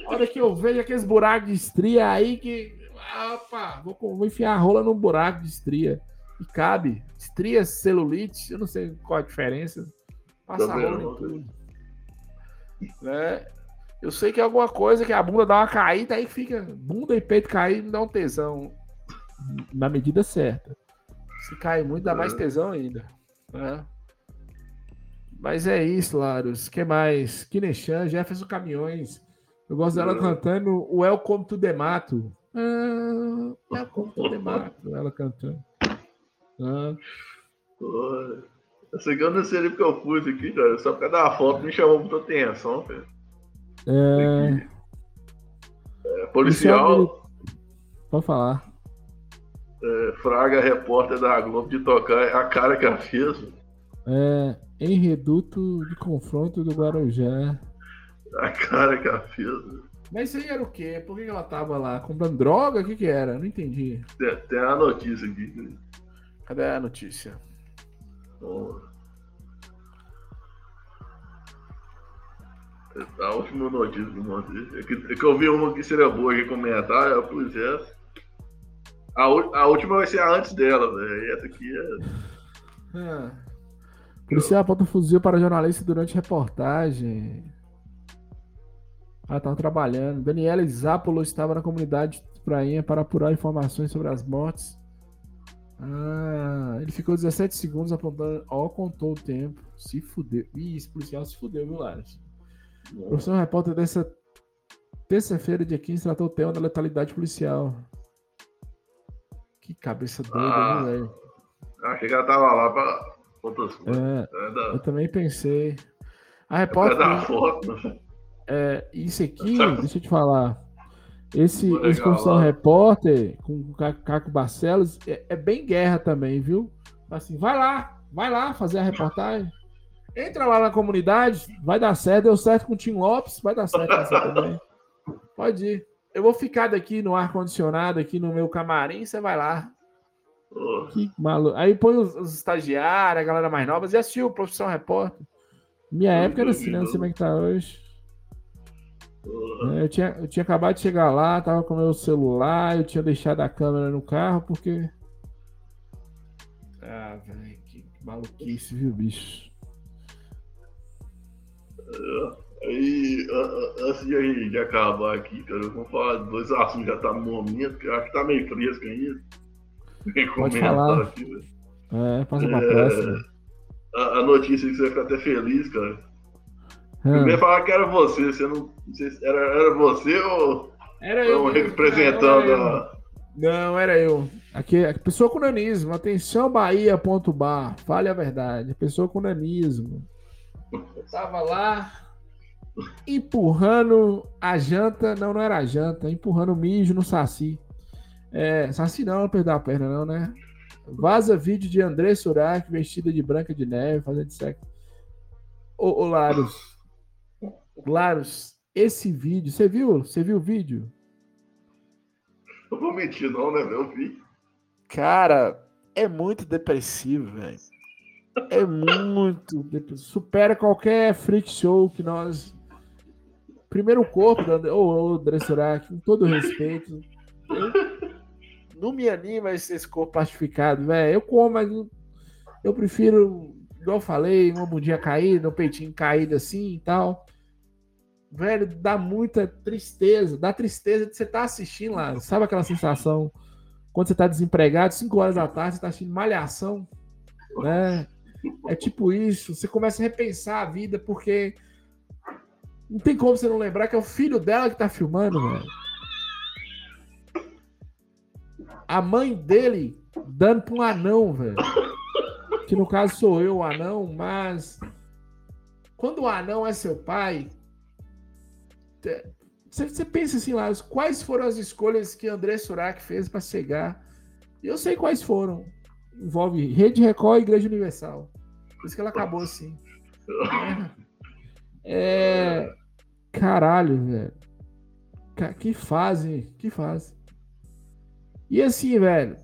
a hora que eu vejo aqueles buracos de estria aí que... Opa, vou, vou enfiar a rola num buraco de estria. E cabe. Estria, celulite, eu não sei qual a diferença. Passa a rola em tudo. Né? Eu sei que é alguma coisa que a bunda dá uma caída, aí fica bunda e peito caído, dá um tesão na medida certa. Se cai muito, dá mais tesão ainda, né? Mas é isso, Larus. Que mais? Kinechan, Jefferson Caminhões. Eu gosto dela cantando o Welcome to the Mato. Ah, Welcome to the Mato, ela cantando. Ah. Essa aqui eu não sei nem porque eu fui aqui, cara. Só por causa da foto me chamou muita atenção, velho. É... é... Policial. Pode falar. É, Fraga, repórter da Globo, de tocar a cara que ela fez. É, em reduto de confronto do Guarujá. A cara que ela fez. Mas isso aí era o quê? Por que ela tava lá? Comprando droga? O que que era? Não entendi. Tem, tem a notícia aqui. Cadê a notícia? Oh. A última notícia do Monte. É que, é que eu vi uma que seria boa de comentar, eu pus essa. A, u- a última vai ser a antes dela, velho. Essa aqui é. é. Policial aponta fuzil para jornalista durante reportagem. Ah, tava trabalhando. Daniela Isápolo estava na comunidade de Prainha para apurar informações sobre as mortes. Ah, ele ficou dezessete segundos apontando. Ó, contou o tempo. Se fudeu. Ih, esse policial se fudeu, viu, Lares? O professor repórter dessa terça-feira, dia quinze, tratou o tema da letalidade policial. Que cabeça doida, ah, né, velho? Achei que ela tava lá pra outras coisas. É, é da... Eu também pensei. A repórter. É da foto. É, isso aqui, deixa eu te falar. Esse, esse profissional repórter com o Caco Barcelos é, é bem guerra também, viu? Assim, vai lá, vai lá fazer a reportagem. Entra lá na comunidade, vai dar certo. Deu certo com o Tim Lopes, vai dar certo assim também. Pode ir. Eu vou ficar daqui no ar-condicionado, aqui no meu camarim, você vai lá. Oh. Que maluco. Aí põe os, os estagiários, a galera mais nova, e assistiu o Profissão Repórter. Minha oh, época era assim, né? Não sei como é que tá hoje. Oh. Eu, tinha, eu tinha acabado de chegar lá, tava com o meu celular, eu tinha deixado a câmera no carro, porque... Ah, velho, que maluquice, viu, bicho? Oh. Aí, antes de, de acabar aqui, cara, eu vou falar de dois assuntos, já tá no momento, que eu acho que tá meio fresco ainda. Tem comentário aqui, velho. É, passa pra próxima. A, a notícia que você vai ficar até feliz, cara. Hum. Primeiro falar que era você, você não, não sei se era, era você ou... Era eu. Ou representando eu, era eu. Não, era eu. Aqui, pessoa com nanismo, atenção bahia ponto bar, fale a verdade, pessoa com nanismo. Eu tava lá... empurrando a janta, não, não era a janta, empurrando o mijo no saci. É, saci não, não perdeu a perna não, né? Vaza vídeo de Andressa Urach vestida de Branca de Neve, fazendo sexo. Ô, ô Larus, Larus, esse vídeo, você viu? Você viu o vídeo? Eu vou mentir não, né? Eu vi. Cara, é muito depressivo, velho. É muito depressivo. Supera qualquer freak show que nós... Primeiro o corpo da Andressa, oh, Andressa Urach, com todo respeito. Eu, não me anima esse, esse corpo plastificado, velho. Eu como, mas eu prefiro, igual eu falei, uma bundinha caída, um peitinho caído assim e tal. Velho, dá muita tristeza. Dá tristeza de você estar tá assistindo lá. Sabe aquela sensação quando você tá desempregado, cinco horas da tarde, você tá assistindo Malhação, né? É tipo isso. Você começa a repensar a vida, porque... Não tem como você não lembrar que é o filho dela que tá filmando, velho. A mãe dele dando pra um anão, velho. Que no caso sou eu, o anão, mas... Quando o anão é seu pai... Você pensa assim, Lázaro, quais foram as escolhas que Andressa Urach fez pra chegar E eu sei quais foram. Envolve Rede Record e Igreja Universal. Por isso que ela acabou assim. É... Caralho, velho. Que fase, que fase. E assim, velho,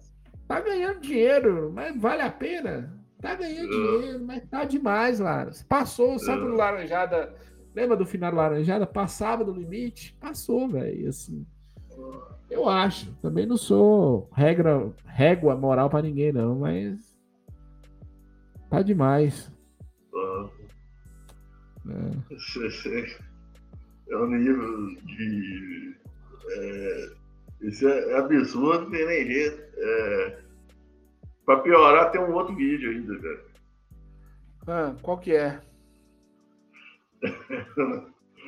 tá ganhando dinheiro, mas vale a pena? Tá ganhando dinheiro, mas tá demais, Lara. Passou, sabe, do Laranjada... Lembra do final do Laranjada? Passava do limite? Passou, velho. Assim, eu acho. Também não sou regra, régua moral pra ninguém, não, mas... Tá demais. É. É um nível de... É, isso é absurdo, não tem nem jeito. É, pra piorar, tem um outro vídeo ainda, cara. Ah, qual que é?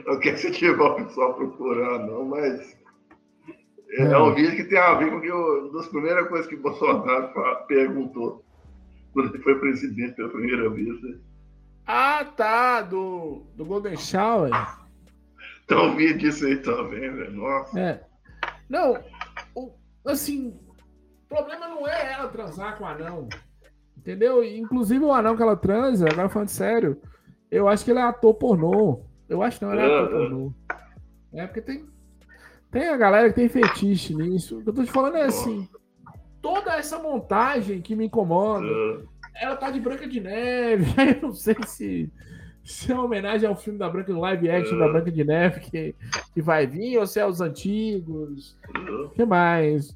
Não quero se tiver o pessoal procurar, não, mas... É, é um vídeo que tem a ver com que eu, uma das primeiras coisas que Bolsonaro perguntou quando ele foi presidente pela primeira vez. Né? Ah, tá! Do, do Golden Shower. Então, eu vi disso aí também, velho. Nossa. É. Não, o, assim, o problema não é ela transar com o anão. Entendeu? Inclusive o anão que ela transa, agora falando sério, eu acho que ele é ator pornô. Eu acho que não, ele é ator pornô. É, porque tem, tem a galera que tem fetiche nisso. O que eu tô te falando é assim, toda essa montagem que me incomoda, ela tá de Branca de Neve, eu não sei se... Se é uma homenagem ao filme da Branca, do live action da Branca de Neve que, que vai vir, ou se é os antigos, o que mais?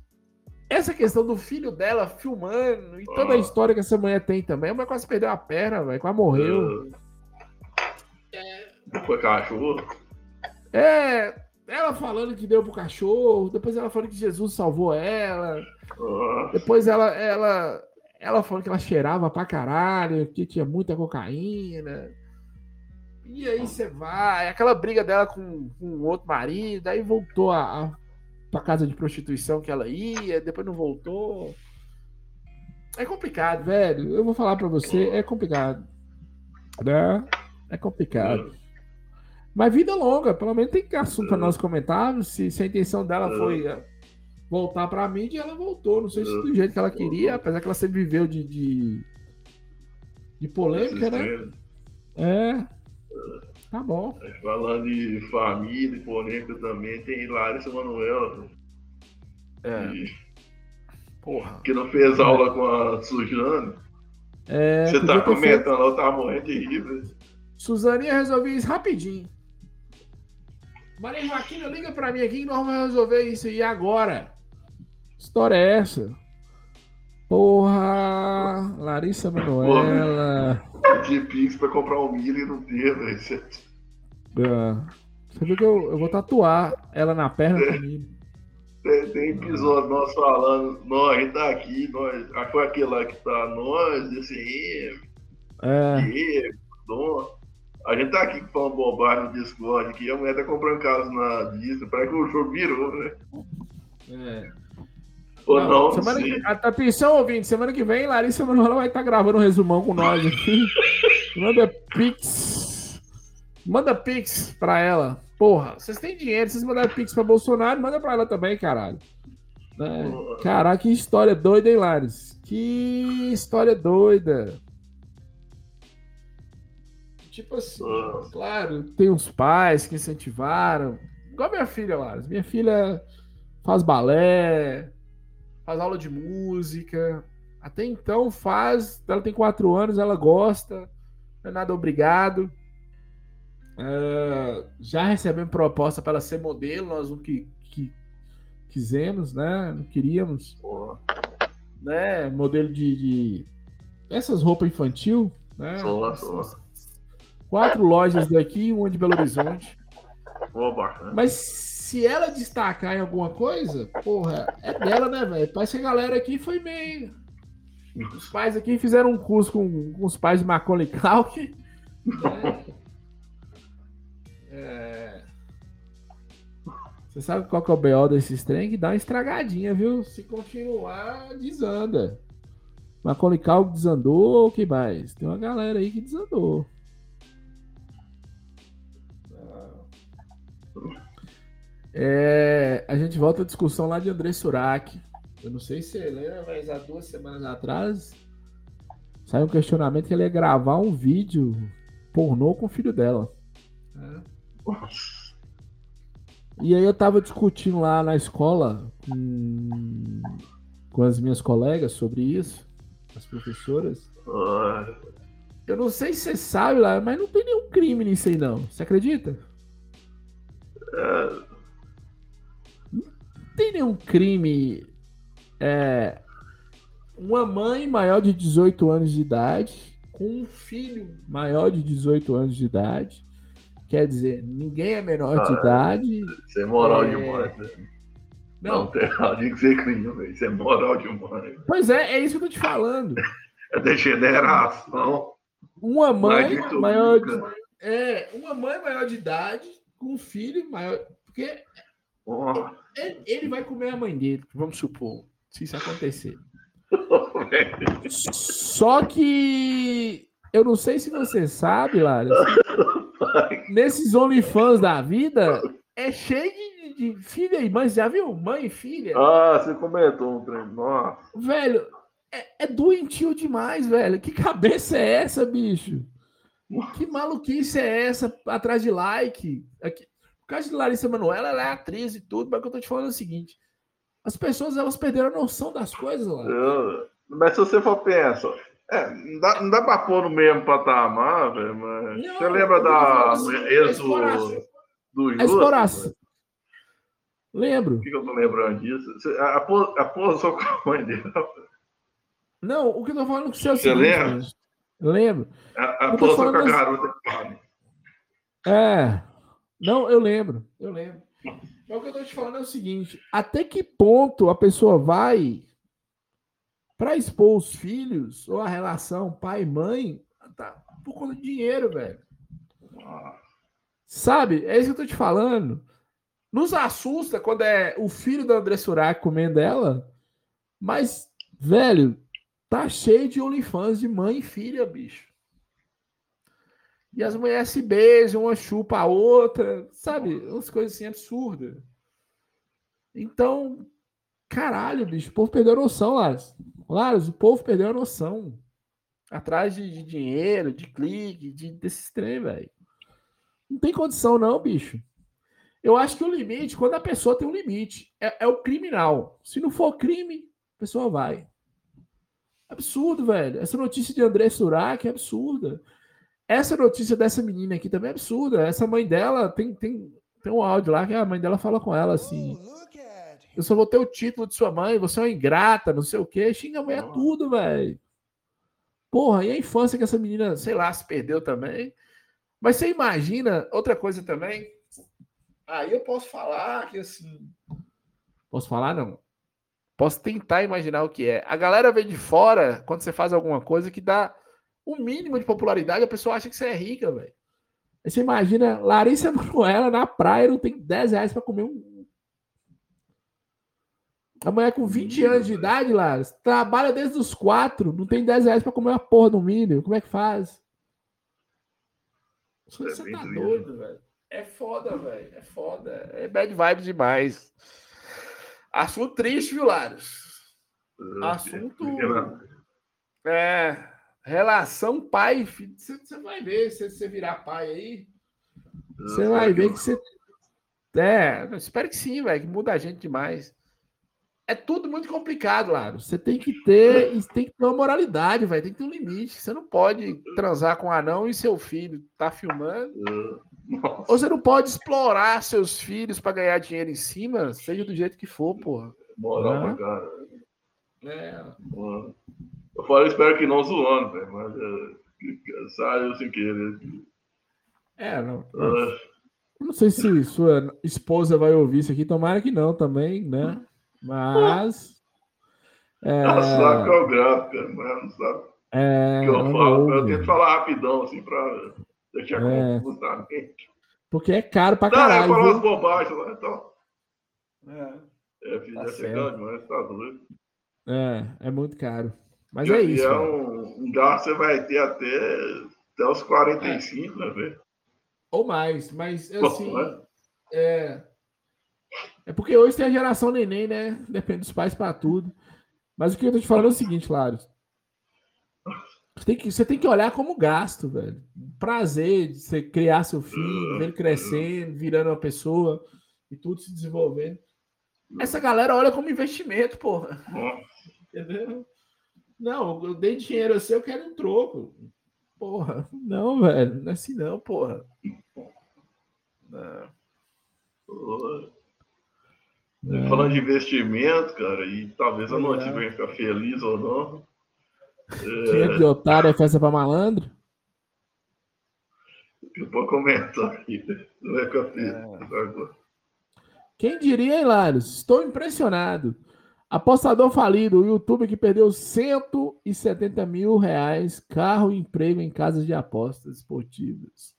Essa questão do filho dela filmando e toda a história que essa mulher tem também. A mulher quase perdeu a perna, véio, quase morreu. Foi é... cachorro? É, ela falando que deu pro cachorro, depois ela falando que Jesus salvou ela, depois ela, ela, ela falando que ela cheirava pra caralho, que tinha muita cocaína. E aí você vai, aquela briga dela com, com um outro marido, aí voltou a, a, pra casa de prostituição que ela ia, depois não voltou. É complicado, velho. Eu vou falar pra você, é complicado. Né? É complicado. Mas vida longa, pelo menos tem assunto pra nós comentarmos. Se, se a intenção dela foi voltar pra mídia, ela voltou. Não sei se do jeito que ela queria, apesar que ela sempre viveu de, de, de polêmica, né? É... Tá bom. Falando de família e polêmica também, tem Larissa Manoela. É. Que, porra. Que não fez aula é. com a Suzane. É, você tá comentando, ela tá morrendo de rir, velho. Suzaninha, resolvi isso rapidinho. Maria Joaquina, liga pra mim aqui que nós vamos resolver isso aí agora. Que história é essa? Porra! Larissa Manoela. De Pix pra comprar um milho e não ter, velho. Você viu que eu, eu vou tatuar ela na perna tem, do milho. Tem, tem episódio nós falando, nós, a gente tá aqui, nós, foi aquele lá que tá nós, esse Rem, é. A gente tá aqui falando bobagem no Discord, que a mulher tá comprando casa na Disney, parece que o jogo virou, né? É. Ou não, não semana que, atenção, ouvinte, semana que vem Larissa Manoela vai estar gravando um resumão com nós aqui. Manda pix. Manda pix pra ela. Porra, vocês têm dinheiro, vocês mandaram pix pra Bolsonaro, manda pra ela também, caralho. É, caraca, que história doida, hein, Larissa? Que história doida. Tipo assim, claro, tem uns pais que incentivaram. Igual minha filha, Larissa. Minha filha faz balé... Faz aula de música. Até então faz. Ela tem quatro anos, ela gosta. Não é nada obrigado. Uh, já recebemos proposta para ela ser modelo. Nós não que, que quisemos, né? Não queríamos. Porra. Né? Modelo de, de... Essas roupas infantil, né? Porra, porra. Quatro lojas daqui e uma de Belo Horizonte. Porra. Mas... Se ela destacar em alguma coisa, porra, é dela, né, velho? Parece que a galera aqui foi meio... Os pais aqui fizeram um curso com, com os pais de Macaulay Culkin. Né? É... Você sabe qual que é o B O desses trem? Que dá uma estragadinha, viu? Se continuar, desanda. Macaulay Culkin desandou, o que mais? Tem uma galera aí que desandou. É, a gente volta à discussão lá de Andressa Urach. Eu não sei se você lembra, mas há duas semanas atrás saiu um questionamento que ela ia gravar um vídeo pornô com o filho dela. É. E aí eu tava discutindo lá na escola com, com as minhas colegas sobre isso, as professoras. Eu não sei se você sabe lá, mas não tem nenhum crime nisso aí não. Você acredita? Não tem nenhum crime. É, uma mãe maior de dezoito anos de idade com um filho maior de dezoito anos de idade. Quer dizer, ninguém é menor ah, de idade. Isso é moral é... demais, né? Não, não tem nada de ser crime, velho. Isso é moral demais. Pois é, é isso que eu tô te falando. É degeneração. Uma mãe é maior de... É, uma mãe maior de idade com um filho maior... Porque oh. ele, ele vai comer a mãe dele, vamos supor, se isso acontecer. Só que... Eu não sei se você sabe, Larissa. Nesses OnlyFans da vida, é cheio de, de filha e mãe. Você já viu? Mãe e filha. Ah, você comentou um treino. Nossa. Velho, é, é doentio demais, velho. Que cabeça é essa, bicho? Que maluquice é essa atrás de like? Aqui, por causa de Larissa Manoela, ela é atriz e tudo, mas o que eu tô te falando é o seguinte. As pessoas, elas perderam a noção das coisas, lá. Mas se você for pensar... É, não dá, não dá pra pôr no mesmo patamar, velho, mas... Não, você lembra da... Exo... Do Júlio? Lembro. Por que eu tô lembrando disso? A porra só com a mãe dele. Não, o que eu tô falando com o seu... Você seguinte, lembra? Mesmo. Lembro. A porra só com a garota. É. Não, eu lembro. Eu lembro. Mas o que eu tô te falando é o seguinte. Até que ponto a pessoa vai... Pra expor os filhos ou a relação pai e mãe, tá por conta de dinheiro, velho. Sabe? É isso que eu tô te falando. Nos assusta quando é o filho da Andressa Urach comendo ela, mas, velho, tá cheio de OnlyFans de mãe e filha, bicho. E as mulheres se beijam, uma chupa a outra, sabe? Umas coisas assim absurdas. Então, caralho, bicho, o povo perdeu a noção, Larissa. Larissa, o povo perdeu a noção. Atrás de, de dinheiro, de clique, de, desses trem, velho. Não tem condição não, bicho. Eu acho que o limite, quando a pessoa tem um limite, é, é o criminal. Se não for crime, a pessoa vai. Absurdo, velho. Essa notícia de Andressa Urach é absurda. Essa notícia dessa menina aqui também é absurda. Essa mãe dela, tem, tem, tem um áudio lá que a mãe dela fala com ela assim... Eu só vou ter o título de sua mãe, você é uma ingrata, não sei o quê. Xinga a mulher tudo, velho. Porra, e a infância que essa menina, sei lá, se perdeu também. Mas você imagina outra coisa também? Aí eu posso falar que assim... Posso falar, não. Posso tentar imaginar o que é. A galera vem de fora, quando você faz alguma coisa que dá o mínimo de popularidade, a pessoa acha que você é rica, velho. Aí você imagina, Larissa Manoela na praia não tem dez reais pra comer um... A mulher com vinte anos de idade, lá, trabalha desde os quatro, não tem dez reais pra comer uma porra do milho. Como é que faz? Isso você é tá doido, doido, velho. É foda, velho. É foda. É bad vibe demais. Assunto triste, viu, Larus? Assunto... É... Relação pai e filho. Você vai ver, se você virar pai aí, você vai ver que você... É, espero que sim, velho, que muda a gente demais. É tudo muito complicado, Laro. Você tem que ter, tem que ter uma moralidade, velho. Tem que ter um limite. Você não pode transar com um anão e seu filho tá filmando. Nossa. Ou você não pode explorar seus filhos para ganhar dinheiro em cima, seja do jeito que for, porra. Moral pra cara. É. Mano. Eu falo, eu espero que não zoando, velho. Mas uh, saiu sem querer. É, não. Uh. Não sei se sua esposa vai ouvir isso aqui. Tomara que não também, né? Mas. É... Ela sabe que é o gráfico, mas não sabe é... que eu não falo. Ouve. Eu tento falar rapidão, assim, pra deixar é... confuso na mente. Porque é caro pra caralho. Não, eu falo umas bobagens lá, então. É, é filho, tá certo, mas tá doido. É, é muito caro. Mas e, é isso. É um, um gasto você vai ter até, até os quarenta e cinco, é. Né, velho? Ou mais, mas assim. Pô, é. É... É porque hoje tem a geração neném, né? Depende dos pais para tudo. Mas o que eu tô te falando é o seguinte, Laro. Você tem que, você tem que olhar como gasto, velho. Prazer de você criar seu filho, ver ele crescendo, virando uma pessoa e tudo se desenvolvendo. Essa galera olha como investimento, porra. Entendeu? Não, eu dei dinheiro assim, eu quero um troco. Porra, não, velho. Não é assim não, porra. Não. Porra. É. Falando de investimento, cara, e talvez a noite venha ficar feliz ou não. Tinha é... de otário é festa pra malandro? Eu vou comentar aqui. Não é que eu fiz agora. Quem diria, hein, Larios? Estou impressionado. Apostador falido, o YouTube que perdeu cento e setenta mil reais, carro e emprego em casas de apostas esportivas.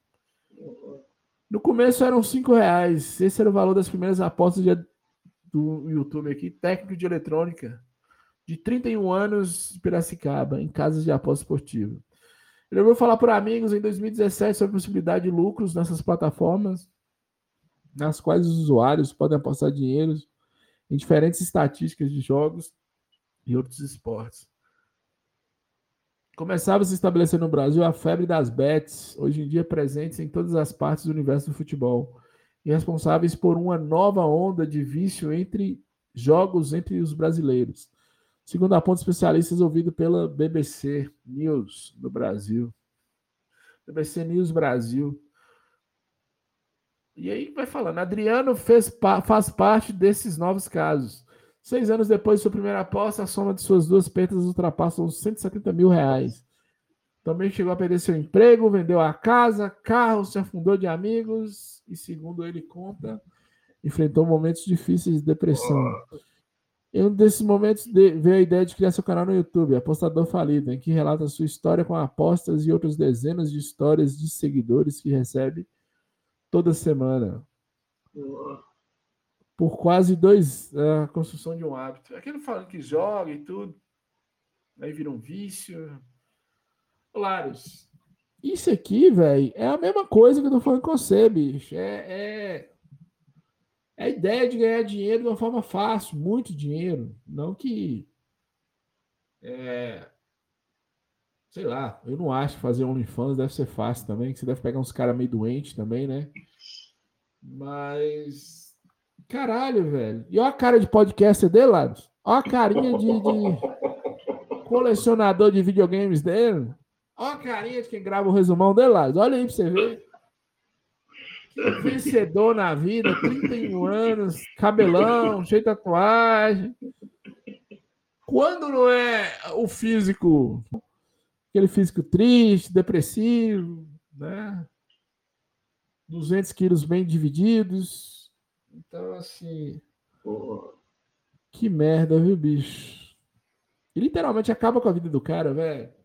No começo eram cinco reais. Esse era o valor das primeiras apostas de... do YouTube aqui. Técnico de eletrônica, de trinta e um anos, de Piracicaba, em casas de aposta esportiva. Ele ouviu falar por amigos em dois mil e dezessete sobre a possibilidade de lucros nessas plataformas, nas quais os usuários podem apostar dinheiro em diferentes estatísticas de jogos e outros esportes. Começava a se estabelecer no Brasil a febre das bets, hoje em dia presentes em todas as partes do universo do futebol, e responsáveis por uma nova onda de vício entre jogos entre os brasileiros. Segundo a ponta especialistas ouvido pela B B C News do Brasil. B B C News Brasil. E aí vai falando. Adriano fez, faz parte desses novos casos. Seis anos depois de sua primeira aposta, a soma de suas duas perdas ultrapassa os cento e setenta mil reais. Também chegou a perder seu emprego, vendeu a casa, carro, se afundou de amigos e, segundo ele conta, enfrentou momentos difíceis de depressão. Em um desses momentos veio a ideia de criar seu canal no YouTube, Apostador Falido, em que relata sua história com apostas e outras dezenas de histórias de seguidores que recebe toda semana. Por quase dois... A construção de um hábito. Aquele falando que joga e tudo, aí vira um vício. Larus, isso aqui, velho, é a mesma coisa que eu tô falando com você, bicho. É... é... É a ideia de ganhar dinheiro de uma forma fácil, muito dinheiro. Não que... É, sei lá, eu não acho que fazer OnlyFans deve ser fácil também, que você deve pegar uns caras meio doentes também, né? Mas... Caralho, velho. E olha a cara de podcast dele, Larus. Olha a carinha de, de colecionador de videogames dele. Olha a carinha de quem grava o resumão dele, Larus. Olha aí pra você ver. Vencedor na vida, trinta e um anos, cabelão, cheio de tatuagem. Quando não é o físico, aquele físico triste, depressivo, né? duzentos quilos bem divididos. Então, assim, porra, que merda, viu, bicho? E literalmente acaba com a vida do cara, velho.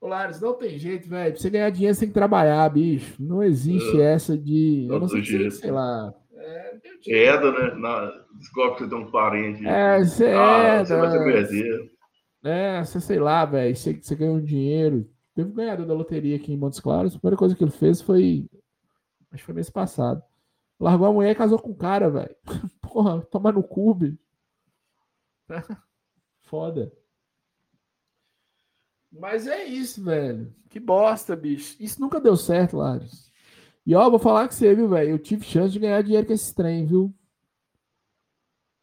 Ô, Larissa, não tem jeito, velho. Pra você ganhar dinheiro, você tem que trabalhar, bicho. Não existe é, essa de... Eu não sei, jeito. sei lá. É, herda, né? Na... Descobre que você tem um parente. É, você herda. Ah, você vai se perder. É, você sei lá, velho. Você, você ganhou um dinheiro. Teve um ganhador da loteria aqui em Montes Claros. A primeira coisa que ele fez foi... Acho que foi mês passado. Largou a mulher e casou com o cara, velho. Porra, toma no cu, bicho. Foda. Mas é isso, velho. Que bosta, bicho. Isso nunca deu certo, Larissa. E ó, vou falar com você, viu, velho? Eu tive chance de ganhar dinheiro com esse trem, viu?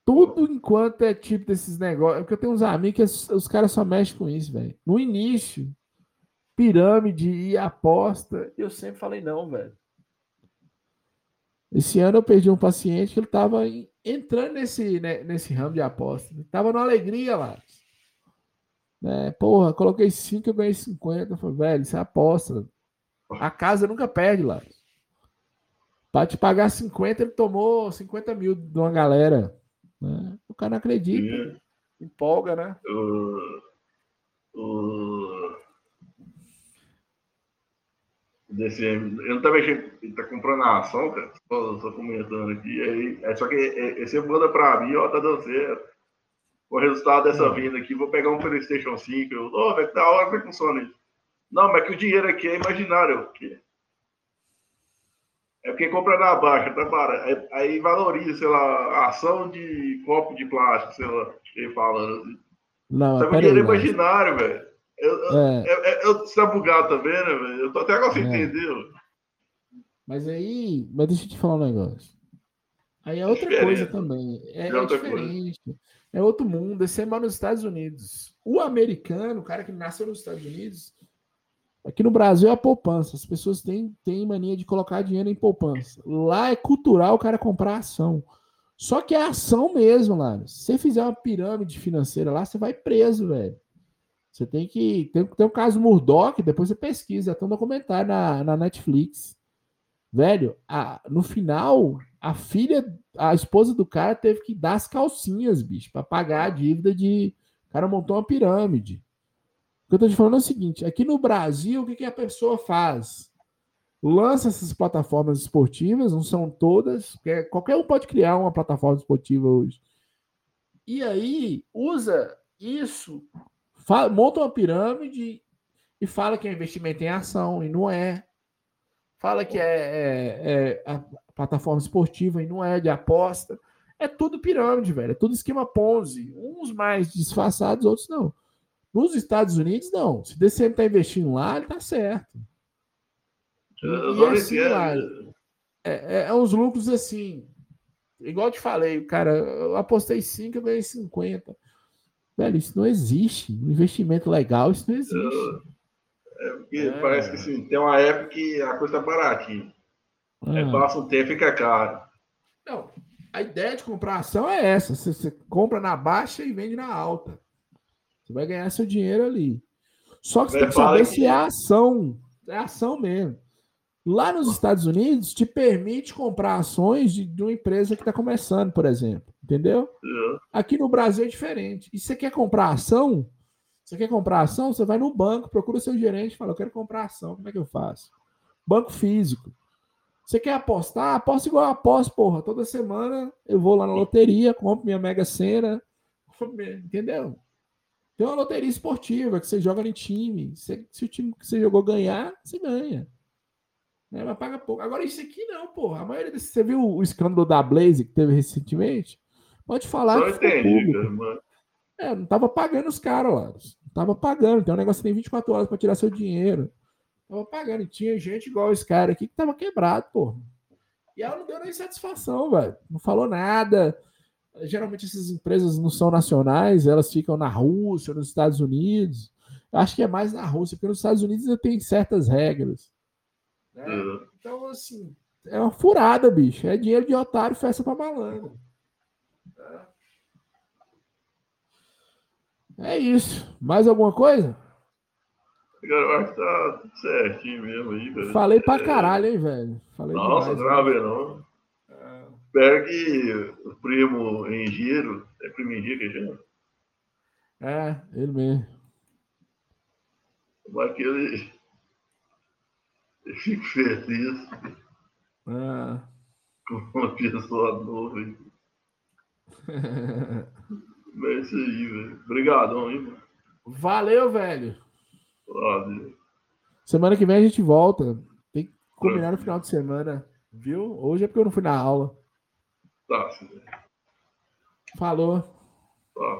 Tudo enquanto é tipo desses negócios. Porque eu tenho uns amigos que os caras só mexem com isso, velho. No início, pirâmide e aposta, eu sempre falei não, velho. Esse ano eu perdi um paciente que ele tava entrando nesse, né, nesse ramo de aposta. Ele tava numa alegria, Larissa. É, porra, coloquei cinco, eu ganhei cinquenta. Eu falei, velho, isso é aposta. A casa nunca perde, lá. Pra te pagar cinquenta, ele tomou cinquenta mil de uma galera. Né? O cara não acredita. E... Né? Empolga, né? Uh, uh... Desse... Eu não tá mexendo, ele tá comprando a ação, cara. Só, só comentando aqui. Aí, é, só que é, é, você manda pra mim, ó, tá dando certo. O resultado dessa vinda aqui, vou pegar um PlayStation cinco. Eu, ô, oh, velho, da hora, como funciona isso? Não, mas que o dinheiro aqui é imaginário. É porque compra na baixa, tá, para? Aí valoriza, sei lá, a ação de copo de plástico, sei lá, ele falando assim. Não, sabe, peraí, dinheiro imaginário, velho. Você tá bugado também, né, velho? Eu tô até agora sem entender, velho. Mas aí, mas deixa eu te falar um negócio. Aí é outra diferente. coisa também. É, é diferente. Coisa. É outro mundo. Esse é mais nos Estados Unidos. O americano, o cara que nasceu nos Estados Unidos, aqui no Brasil é a poupança. As pessoas têm, têm mania de colocar dinheiro em poupança. Lá é cultural o cara comprar ação. Só que é ação mesmo, lá. Se você fizer uma pirâmide financeira lá, você vai preso, velho. Você tem que... Tem, tem um caso Murdoch, depois você pesquisa. Tem um documentário na, na Netflix. Velho, a, no final... A filha, a esposa do cara teve que dar as calcinhas, bicho, pra pagar a dívida de... O cara montou uma pirâmide. O que eu tô te falando é o seguinte, aqui no Brasil, o que, que a pessoa faz? Lança essas plataformas esportivas, não são todas, porque qualquer um pode criar uma plataforma esportiva hoje. E aí, usa isso, fala, monta uma pirâmide e fala que é investimento em ação, e não é. Fala que é... é, é a, plataforma esportiva e não é de aposta. É tudo pirâmide, velho. É tudo esquema Ponzi. Uns mais disfarçados, outros não. Nos Estados Unidos, não. Se o D C M tá investindo lá, ele tá certo. Eu e assim, lá, é, é, é uns lucros assim. Igual eu te falei, cara, eu apostei cinco, eu ganhei cinquenta. Velho, isso não existe. Um investimento legal, isso não existe. Eu, é porque é. Parece que assim, tem uma época que a coisa tá baratinha. Ah. Aí passa um tempo e fica caro. Não, a ideia de comprar ação é essa. Você, você compra na baixa e vende na alta. Você vai ganhar seu dinheiro ali. Só que você tem que saber se é ação. É ação mesmo. Lá nos Estados Unidos, te permite comprar ações de, de uma empresa que está começando, por exemplo. Entendeu? Uhum. Aqui no Brasil é diferente. E você quer comprar ação? Você quer comprar ação? Você vai no banco, procura o seu gerente e fala, eu quero comprar ação. Como é que eu faço? Banco físico. Você quer apostar? Aposta igual eu aposto, porra. Toda semana eu vou lá na loteria, compro minha Mega Sena. Entendeu? Tem uma loteria esportiva que você joga em time. Você, se o time que você jogou ganhar, você ganha. Né? Mas paga pouco. Agora isso aqui não, porra. A maioria desses... Você viu o escândalo da Blaze que teve recentemente? Pode falar não que entendi, mano. É, não tava pagando os caras lá. Não tava pagando. Tem um negócio que tem vinte e quatro horas para tirar seu dinheiro. Tava pagando, tinha gente igual esse cara aqui que tava quebrado, porra. E ela não deu nem satisfação, velho. Não falou nada. Geralmente essas empresas não são nacionais, elas ficam na Rússia, nos Estados Unidos. Eu acho que é mais na Rússia, porque nos Estados Unidos ainda tem certas regras. Né? Uhum. Então, assim, é uma furada, bicho. É dinheiro de otário, festa pra malandro. É isso. Mais alguma coisa? Eu acho que tá tudo certinho mesmo aí, velho. Falei pra caralho, hein, velho? Falei Nossa, grave não. É. Espero que o primo Engiro, é primo Engiro que chama? É, ele mesmo. Mas que ele, ele fique feliz é. com uma pessoa nova aí. É isso aí, velho. Obrigadão, hein, mano. Valeu, velho. Semana que vem a gente volta. Tem que combinar no final de semana, viu? Hoje é porque eu não fui na aula. Tá, filho. Falou. Tá.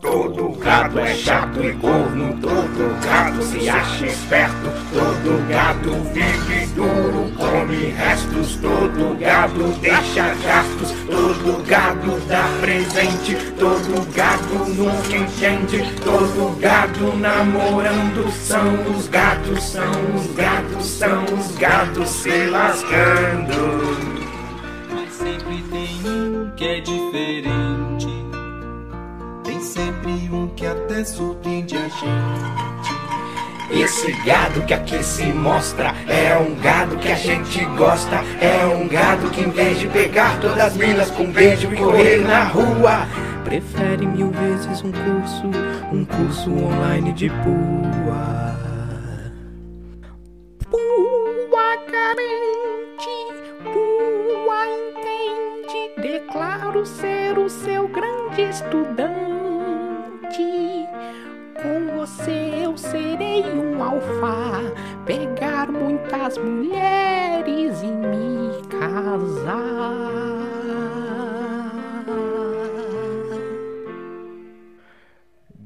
Todo gato é chato e corno, todo gato se acha esperto, todo gato vive duro, come restos, todo gato deixa gastos, todo gato dá presente, todo gato nunca entende, todo gato namorando, são os gatos, são os gatos, são os gatos se lascando. Mas sempre tem um que é diferente, sempre um que até surpreende a gente. Esse gado que aqui se mostra é um gado que a gente gosta, é um gado que em vez de pegar todas as minas com beijo e correr na rua, prefere mil vezes um curso, um curso online de pua. Pua carente, pua entende, declaro ser o seu grande estudante. Com você eu serei um alfa. pegar muitas mulheres e me casar.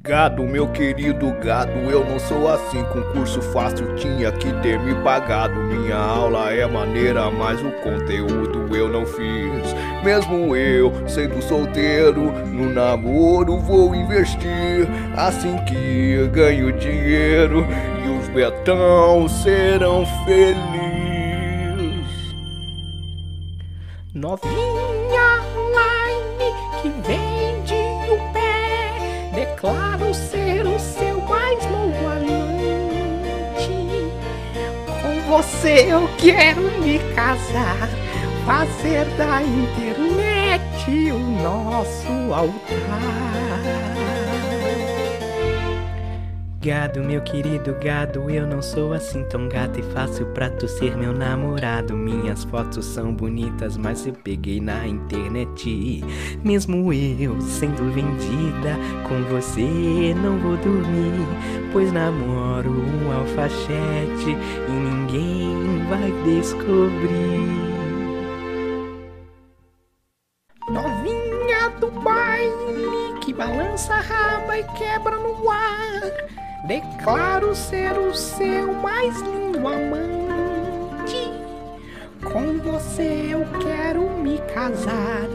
Gado, meu querido gado, eu não sou assim. Concurso fácil tinha que ter me pagado. Minha aula é maneira, mas o conteúdo eu não fiz. Mesmo eu sendo solteiro, no namoro vou investir. Assim que ganho dinheiro, Betão serão felizes. Novinha online que vende o pé, declaro ser o seu mais longo amante. Com você eu quero me casar, fazer da internet o nosso altar. Gado, meu querido gado, eu não sou assim tão gato e fácil pra tu ser meu namorado. Minhas fotos são bonitas, mas eu peguei na internet. Mesmo eu sendo vendida, com você não vou dormir, pois namoro um alfachete e ninguém vai descobrir. Novinha do baile que balança a raba e quebra no ar, declaro ser o seu mais lindo amante. Com você eu quero me casar,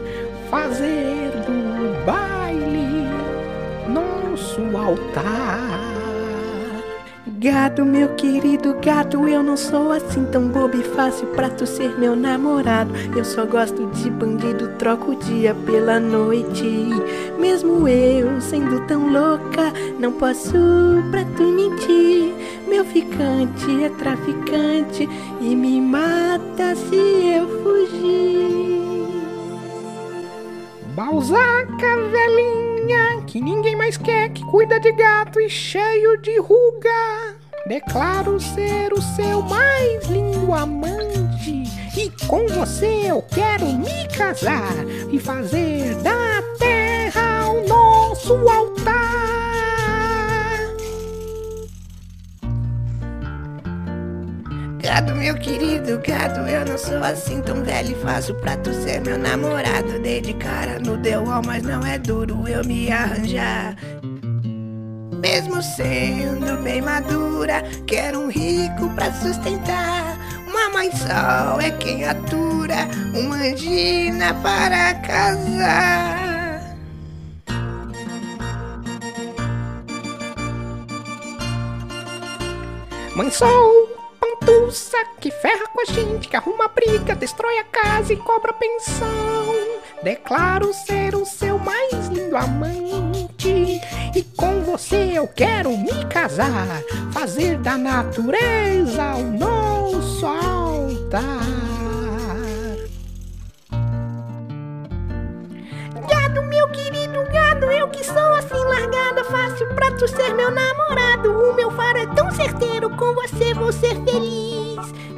fazer do baile nosso altar. Gado, meu querido gato, eu não sou assim tão bobo e fácil pra tu ser meu namorado. Eu só gosto de bandido, troco o dia pela noite. Mesmo eu sendo tão louca, não posso pra tu mentir. Meu ficante é traficante e me mata se eu fugir. Balzaca, velhinha que ninguém mais quer, que cuida de gato e cheio de ruga, declaro ser o seu mais lindo amante. E com você eu quero me casar e fazer da terra o nosso altar. Gado, meu querido gado, eu não sou assim tão velho e fácil pra tu ser meu namorado. Dei de cara no The Wall, mas não é duro eu me arranjar. Mesmo sendo bem madura, quero um rico pra sustentar. Uma mãe sol é quem atura, uma angina para casar. Mãe sol pantuça que ferra com a gente, que arruma briga, destrói a casa e cobra pensão, declaro ser o seu mais lindo amante. E com você eu quero me casar, fazer da natureza o nosso altar. Gado, meu querido gado, eu que sou assim largada, fácil pra tu ser meu namorado. O meu faro é tão certeiro, com você vou ser feliz.